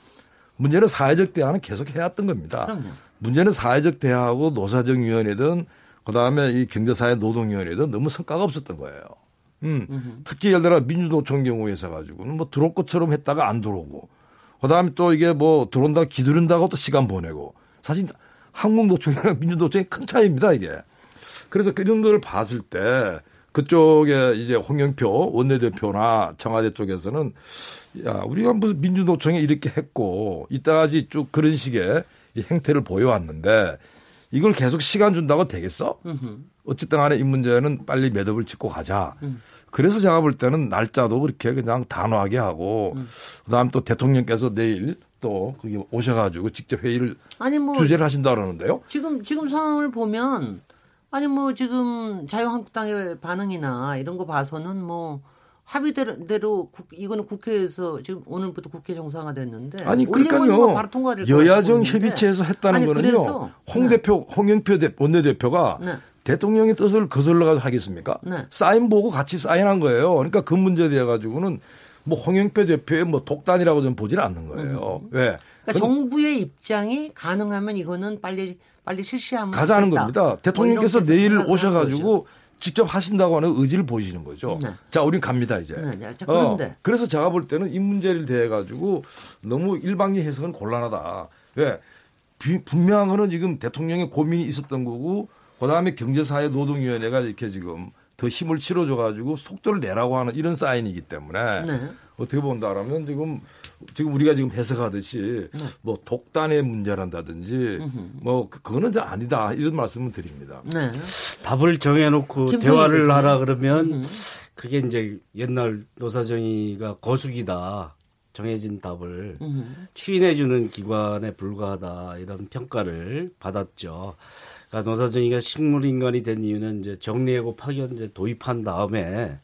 문제는 사회적 대화는 계속 해왔던 겁니다. 그럼요. 문제는 사회적 대화하고 노사정위원회든 그다음에 이 경제사회 노동위원회든 너무 성과가 없었던 거예요. 음. 특히 예를 들어 민주노총 경우에 있어가지고는 뭐 들어올 것처럼 했다가 안 들어오고, 그다음에 또 이게 뭐 들어온다고 기두른다고 또 시간 보내고, 사실 한국노총이랑 민주노총이 큰 차이입니다 이게. 그래서 이런 걸 봤을 때 그쪽에 이제 홍영표 원내대표나 청와대 쪽에서는 야, 우리가 무슨 민주노총이 이렇게 했고 이따까지 쭉 그런 식의 이 행태를 보여왔는데 이걸 계속 시간 준다고 되겠어? 어쨌든 간에 이 문제는 빨리 매듭을 짓고 가자. 그래서 제가 볼 때는 날짜도 그렇게 그냥 단호하게 하고, 그다음 또 대통령께서 내일 또 거기 오셔가지고 직접 회의를 아니 뭐 주재를 하신다 그러는데요. 지금 지금 상황을 보면. 아니 뭐 지금 자유한국당의 반응이나 이런 거 봐서는 뭐 합의대로 국, 이거는 국회에서 지금 오늘부터 국회 정상화 됐는데 아니 그러니까요 여야정 협의체에서 했다는 아니, 거는요 그래서, 홍 대표 네. 홍영표 원내대표가 네. 대통령의 뜻을 거슬러가서 하겠습니까? 네. 사인 보고 같이 사인한 거예요. 그러니까 그 문제에 대해 가지고는 뭐 홍영표 대표의 뭐 독단이라고 좀 보지는 않는 거예요. 음. 왜? 그러니까 정부의 입장이 가능하면 이거는 빨리 빨리 실시하면 가자는 됐다. 겁니다. 대통령께서 내일 오셔가지고 직접 하신다고 하는 의지를 보이시는 거죠. 네. 자, 우린 갑니다 이제. 네, 네. 자, 그런데. 어, 그래서 제가 볼 때는 이 문제를 대해 가지고 너무 일방의 해석은 곤란하다. 왜? 분명한 거는 지금 대통령의 고민이 있었던 거고, 그다음에 경제사회노동위원회가 이렇게 지금 더 힘을 실어줘가지고 속도를 내라고 하는 이런 사인이기 때문에 네. 어떻게 본다라면 지금 지금 우리가 지금 해석하듯이 네. 뭐 독단의 문제란다든지 으흠. 뭐 그거는 잘 아니다 이런 말씀을 드립니다. 네. 답을 정해놓고 대화를 교수님. 하라 그러면 으흠. 그게 이제 옛날 노사정의가 거수기다 정해진 답을 으흠. 추인해주는 기관에 불과하다 이런 평가를 받았죠. 그러니까 노사정의가 식물인간이 된 이유는 이제 정리하고 파견제 도입한 다음에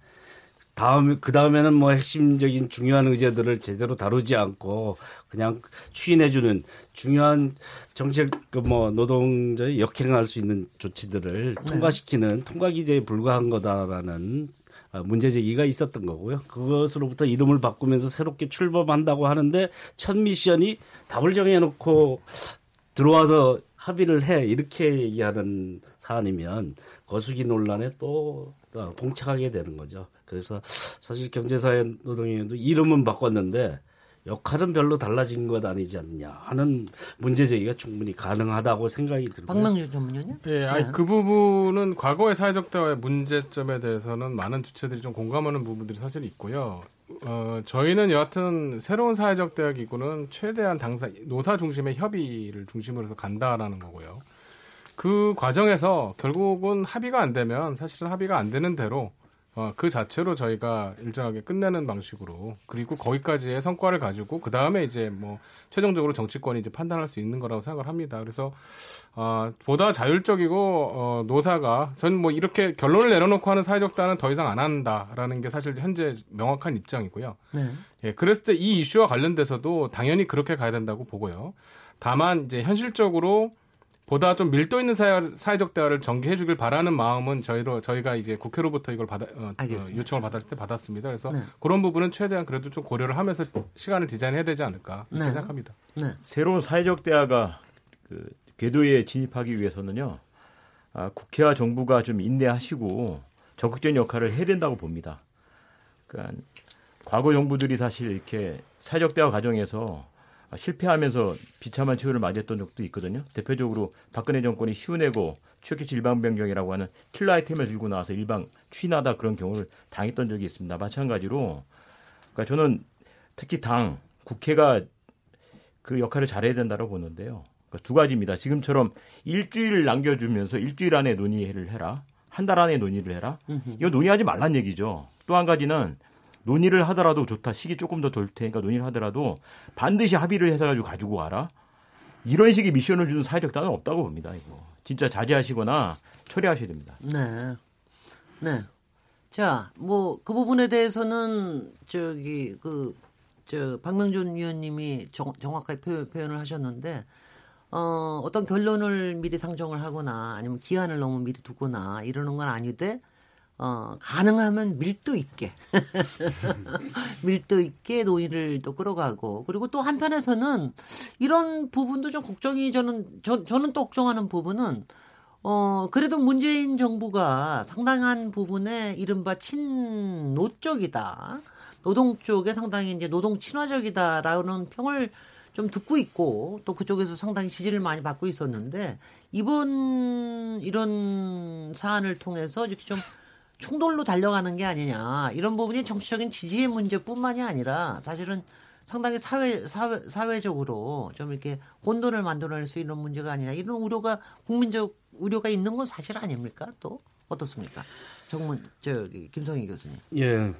다음 그 다음에는 뭐 핵심적인 중요한 의제들을 제대로 다루지 않고 그냥 추인해주는 중요한 정책 그 뭐 노동자의 역행할 수 있는 조치들을 통과시키는 통과 기제에 불과한 거다라는 문제 제기가 있었던 거고요. 그것으로부터 이름을 바꾸면서 새롭게 출범한다고 하는데 첫 미션이 답을 정해놓고 들어와서. 합의를 해 이렇게 얘기하는 사안이면 거수기 논란에 또 봉착하게 되는 거죠. 그래서 사실 경제사회노동위원회도 이름은 바꿨는데 역할은 별로 달라진 것 아니지 않느냐 하는 문제 제기가 충분히 가능하다고 생각이 들고요. 박명준 전문위원님? 예, 아니, 그 부분은 과거의 사회적 대화의 문제점에 대해서는 많은 주체들이 좀 공감하는 부분들이 사실 있고요. 어, 저희는 여하튼 새로운 사회적 대화 기구는 최대한 당사, 노사 중심의 협의를 중심으로 해서 간다라는 거고요. 그 과정에서 결국은 합의가 안 되면 사실은 합의가 안 되는 대로 어, 그 자체로 저희가 일정하게 끝내는 방식으로 그리고 거기까지의 성과를 가지고 그 다음에 이제 뭐 최종적으로 정치권이 이제 판단할 수 있는 거라고 생각을 합니다. 그래서 어, 보다 자율적이고 어, 노사가 저는 뭐 이렇게 결론을 내려놓고 하는 사회적 대화는 더 이상 안 한다라는 게 사실 현재 명확한 입장이고요. 네. 예, 그랬을 때 이 이슈와 관련돼서도 당연히 그렇게 가야 된다고 보고요. 다만 이제 현실적으로 보다 좀 밀도 있는 사회, 사회적 대화를 전개해 주길 바라는 마음은 저희로, 저희가 이제 국회로부터 이걸 받아, 어, 요청을 받았을 때 받았습니다. 그래서 네. 그런 부분은 최대한 그래도 좀 고려를 하면서 시간을 디자인해야 되지 않을까 네. 생각합니다. 네. 새로운 사회적 대화가 그 궤도에 진입하기 위해서는요, 아, 국회와 정부가 좀 인내하시고 적극적인 역할을 해야 된다고 봅니다. 그러니까 과거 정부들이 사실 이렇게 사회적 대화 과정에서 실패하면서 비참한 최후를 맞이했던 적도 있거든요. 대표적으로 박근혜 정권이 시운해고 취약계층 일방 변경이라고 하는 킬러 아이템을 들고 나와서 일방 추인하다 그런 경우를 당했던 적이 있습니다. 마찬가지로 그러니까 저는 특히 당, 국회가 그 역할을 잘해야 된다고 보는데요. 그러니까 두 가지입니다. 지금처럼 일주일 남겨주면서 일주일 안에 논의를 해라. 한 달 안에 논의를 해라. 이거 논의하지 말란 얘기죠. 또 한 가지는 논의를 하더라도 좋다. 시기 조금 더 덜 테니까 논의를 하더라도 반드시 합의를 해서 가지고 가지고 와라. 이런 식의 미션을 주는 사회적 단어는 없다고 봅니다. 이거 진짜 자제하시거나 처리하셔야 됩니다. 네, 네. 자, 뭐 그 부분에 대해서는 저기 그 저 박명준 위원님이 정, 정확하게 표현, 표현을 하셨는데 어, 어떤 결론을 미리 상정을 하거나 아니면 기한을 너무 미리 두거나 이러는 건 아닌데. 어, 가능하면 밀도 있게 밀도 있게 논의를 또 끌어가고 그리고 또 한편에서는 이런 부분도 좀 걱정이 저는 저, 저는 또 걱정하는 부분은 어, 그래도 문재인 정부가 상당한 부분에 이른바 친노 쪽이다. 노동 쪽에 상당히 이제 노동 친화적이다라는 평을 좀 듣고 있고 또 그쪽에서 상당히 지지를 많이 받고 있었는데 이번 이런 사안을 통해서 이렇게 좀 충돌로 달려가는 게 아니냐 이런 부분이 정치적인 지지의 문제뿐만이 아니라 사실은 상당히 사회, 사회, 사회적으로 좀 이렇게 혼돈을 만들어낼 수 있는 문제가 아니냐 이런 우려가 국민적 우려가 있는 건 사실 아닙니까? 또 어떻습니까? 정문 저기 김성희 교수님. 예.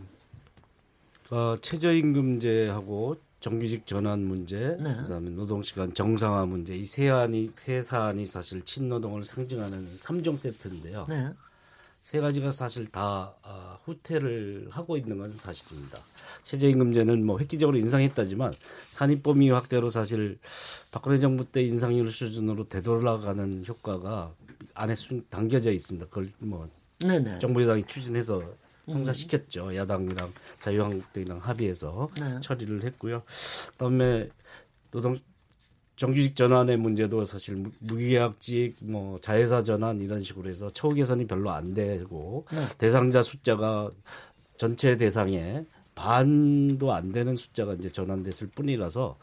어, 최저임금제하고 정규직 전환 문제, 네. 그다음에 노동시간 정상화 문제 이 세 안이 세 사안이 사실 친노동을 상징하는 삼 종 세트인데요. 네. 세 가지가 사실 다 어, 후퇴를 하고 있는 것은 사실입니다. 최저임금제는 뭐 획기적으로 인상했다지만 산입범위 확대로 사실 박근혜 정부 때 인상률 수준으로 되돌아가는 효과가 안에 순 당겨져 있습니다. 그걸 뭐 네, 네. 정부 여당이 추진해서 성사시켰죠. 야당이랑 자유한국당이랑 합의해서 네. 처리를 했고요. 그다음에 노동 정규직 전환의 문제도 사실 무계약직, 뭐 자회사 전환 이런 식으로 해서 처우 개선이 별로 안 되고 네. 대상자 숫자가 전체 대상의 반도 안 되는 숫자가 이제 전환됐을 뿐이라서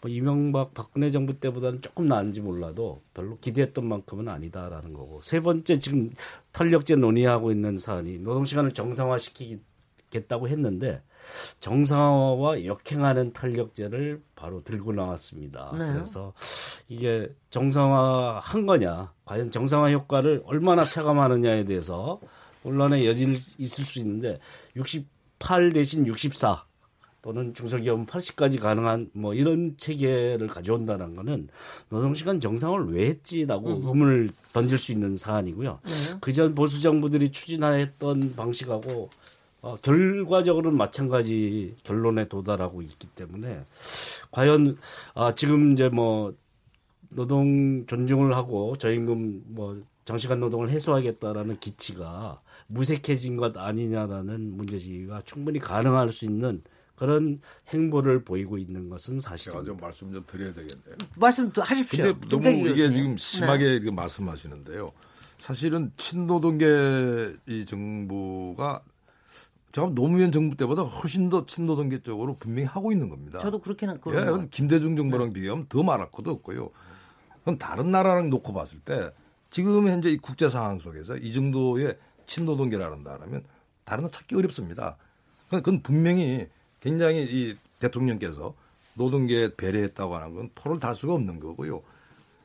뭐 이명박 박근혜 정부 때보다는 조금 나은지 몰라도 별로 기대했던 만큼은 아니다라는 거고 세 번째 지금 탄력제 논의하고 있는 사안이 노동 시간을 정상화시키겠다고 했는데. 정상화와 역행하는 탄력제를 바로 들고 나왔습니다. 네. 그래서 이게 정상화한 거냐, 과연 정상화 효과를 얼마나 체감하느냐에 대해서 논란의 여지는 있을 수 있는데 육십팔 대신 육십사 또는 중소기업은 팔십까지 가능한 뭐 이런 체계를 가져온다는 거는 노동시간 정상화를 왜 했지라고 음. 의문을 던질 수 있는 사안이고요. 네. 그전 보수 정부들이 추진했던 방식하고 어, 결과적으로는 마찬가지 결론에 도달하고 있기 때문에 과연 아, 지금 이제 뭐 노동 존중을 하고 저임금 뭐 장시간 노동을 해소하겠다라는 기치가 무색해진 것 아니냐라는 문제지가 충분히 가능할 수 있는 그런 행보를 보이고 있는 것은 사실입니다. 제가 좀 말씀 좀 드려야 되겠네요. 말씀 또 하십시오. 근데 너무 이게 교수님. 지금 심하게 네. 말씀하시는데요. 사실은 친노동계 이 정부가 제가 노무현 정부 때보다 훨씬 더 친노동계 쪽으로 분명히 하고 있는 겁니다. 저도 그렇긴 하고. 예, 김대중 정부랑 네. 비교하면 더 말할 것도 없고요. 그럼 다른 나라랑 놓고 봤을 때 지금 현재 이 국제 상황 속에서 이 정도의 친노동계라는 나라면 다른 거 찾기 어렵습니다. 그건 분명히 굉장히 이 대통령께서 노동계에 배려했다고 하는 건 토를 달 수가 없는 거고요.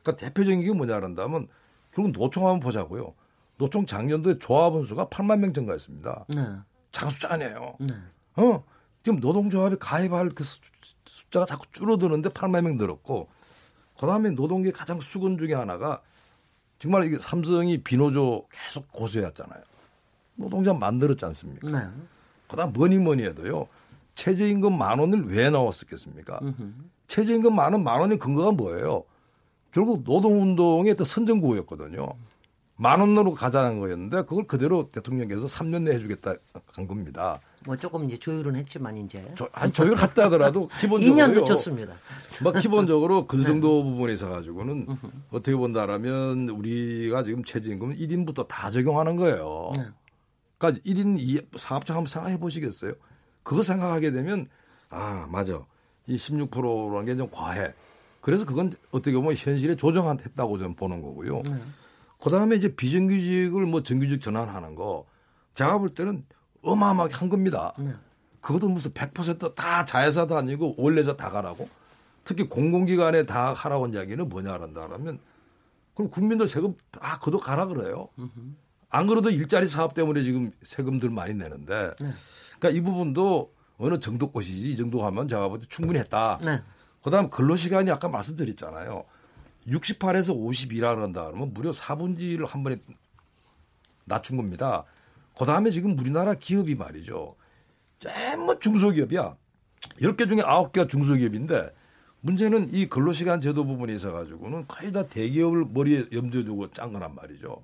그러니까 대표적인 게 뭐냐 한다면 결국 노총 한번 보자고요. 노총 작년도에 조합원 수가 팔만 명 증가했습니다. 네. 작은 숫자 아니에요. 네. 어? 지금 노동조합이 가입할 그 숫자가 자꾸 줄어드는데 팔만 명 늘었고 그다음에 노동계 가장 수군 중에 하나가 정말 이게 삼성이 비노조 계속 고소해왔잖아요. 노동조합 만들었지 않습니까? 네. 그다음 뭐니 뭐니 해도요. 최저임금 만 원을 왜 나왔었겠습니까? 음흠. 최저임금 만 원, 만 원의 근거가 뭐예요? 결국 노동운동의 선전구호였거든요. 만 원으로 가자는 거였는데 그걸 그대로 대통령께서 삼 년 내에 해주겠다 간 겁니다. 뭐 조금 이제 조율은 했지만 이제 조, 아니 조율 갔다 하더라도 기본적으로 이 년 늦췄습니다. 막 기본적으로 그 정도 네. 부분에 있어 가지고는 어떻게 본다라면 우리가 지금 최저임금은 일 인부터 다 적용하는 거예요. 네. 그러니까 일 인 사업자 한번 생각해 보시겠어요? 그거 생각하게 되면 아 맞아 이 십육 퍼센트라는 게 좀 과해. 그래서 그건 어떻게 보면 현실에 조정했다고 저는 보는 거고요. 네. 그 다음에 이제 비정규직을 뭐 정규직 전환하는 거 제가 볼 때는 어마어마하게 한 겁니다. 네. 그것도 무슨 백 퍼센트 다 자회사도 아니고 원래사 다 가라고 특히 공공기관에 다 하라고 한 이야기는 뭐냐란다 하면 그럼 국민들 세금 다 그도 가라 그래요. 으흠. 안 그래도 일자리 사업 때문에 지금 세금들 많이 내는데 네. 그러니까 이 부분도 어느 정도 것이지 이 정도 하면 제가 볼 때 충분히 했다. 네. 그 다음 근로시간이 아까 말씀드렸잖아요. 육십팔에서 오십이라 한다 그러면 무려 사분의 일을 한 번에 낮춘 겁니다. 그다음에 지금 우리나라 기업이 말이죠. 전부 중소기업이야. 열 개 중에 아홉 개가 중소기업인데 문제는 이 근로시간 제도 부분에 있어 가지고는 거의 다 대기업을 머리에 염두에 두고 짠 거란 말이죠.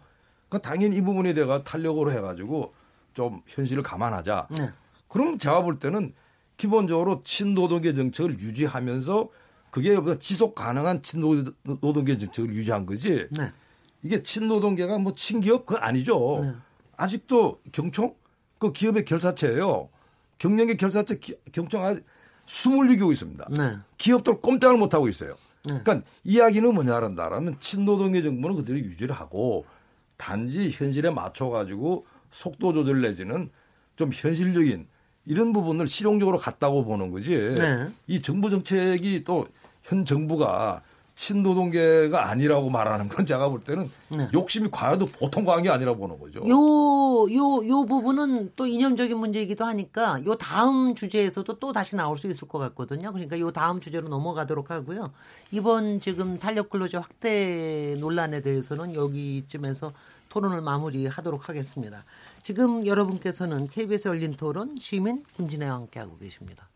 그러니까 당연히 이 부분에 대해서 탄력으로 해 가지고 좀 현실을 감안하자. 네. 그럼 제가 볼 때는 기본적으로 친노동계 정책을 유지하면서 그게 지속 가능한 친노동계 정책을 유지한 거지. 네. 이게 친노동계가 뭐 친기업 그거 아니죠. 네. 아직도 경총 그 기업의 결사체예요. 경영의 결사체 기, 경총 아직 이십육 개 있습니다. 네. 기업들 꼼짝을 못 하고 있어요. 네. 그러니까 이야기는 뭐냐라면 친노동계 정부는 그대로 유지를 하고 단지 현실에 맞춰 가지고 속도 조절 내지는 좀 현실적인 이런 부분을 실용적으로 갔다고 보는 거지. 네. 이 정부 정책이 또 현 정부가 친노동계가 아니라고 말하는 건 제가 볼 때는 네. 욕심이 과해도 보통 과한 게 아니라고 보는 거죠. 요, 요, 요 부분은 또 이념적인 문제이기도 하니까 요 다음 주제에서도 또 다시 나올 수 있을 것 같거든요. 그러니까 요 다음 주제로 넘어가도록 하고요. 이번 지금 탄력근로제 확대 논란에 대해서는 여기쯤에서 토론을 마무리하도록 하겠습니다. 지금 여러분께서는 케이비에스 열린 토론 시민 김진애와 함께하고 계십니다.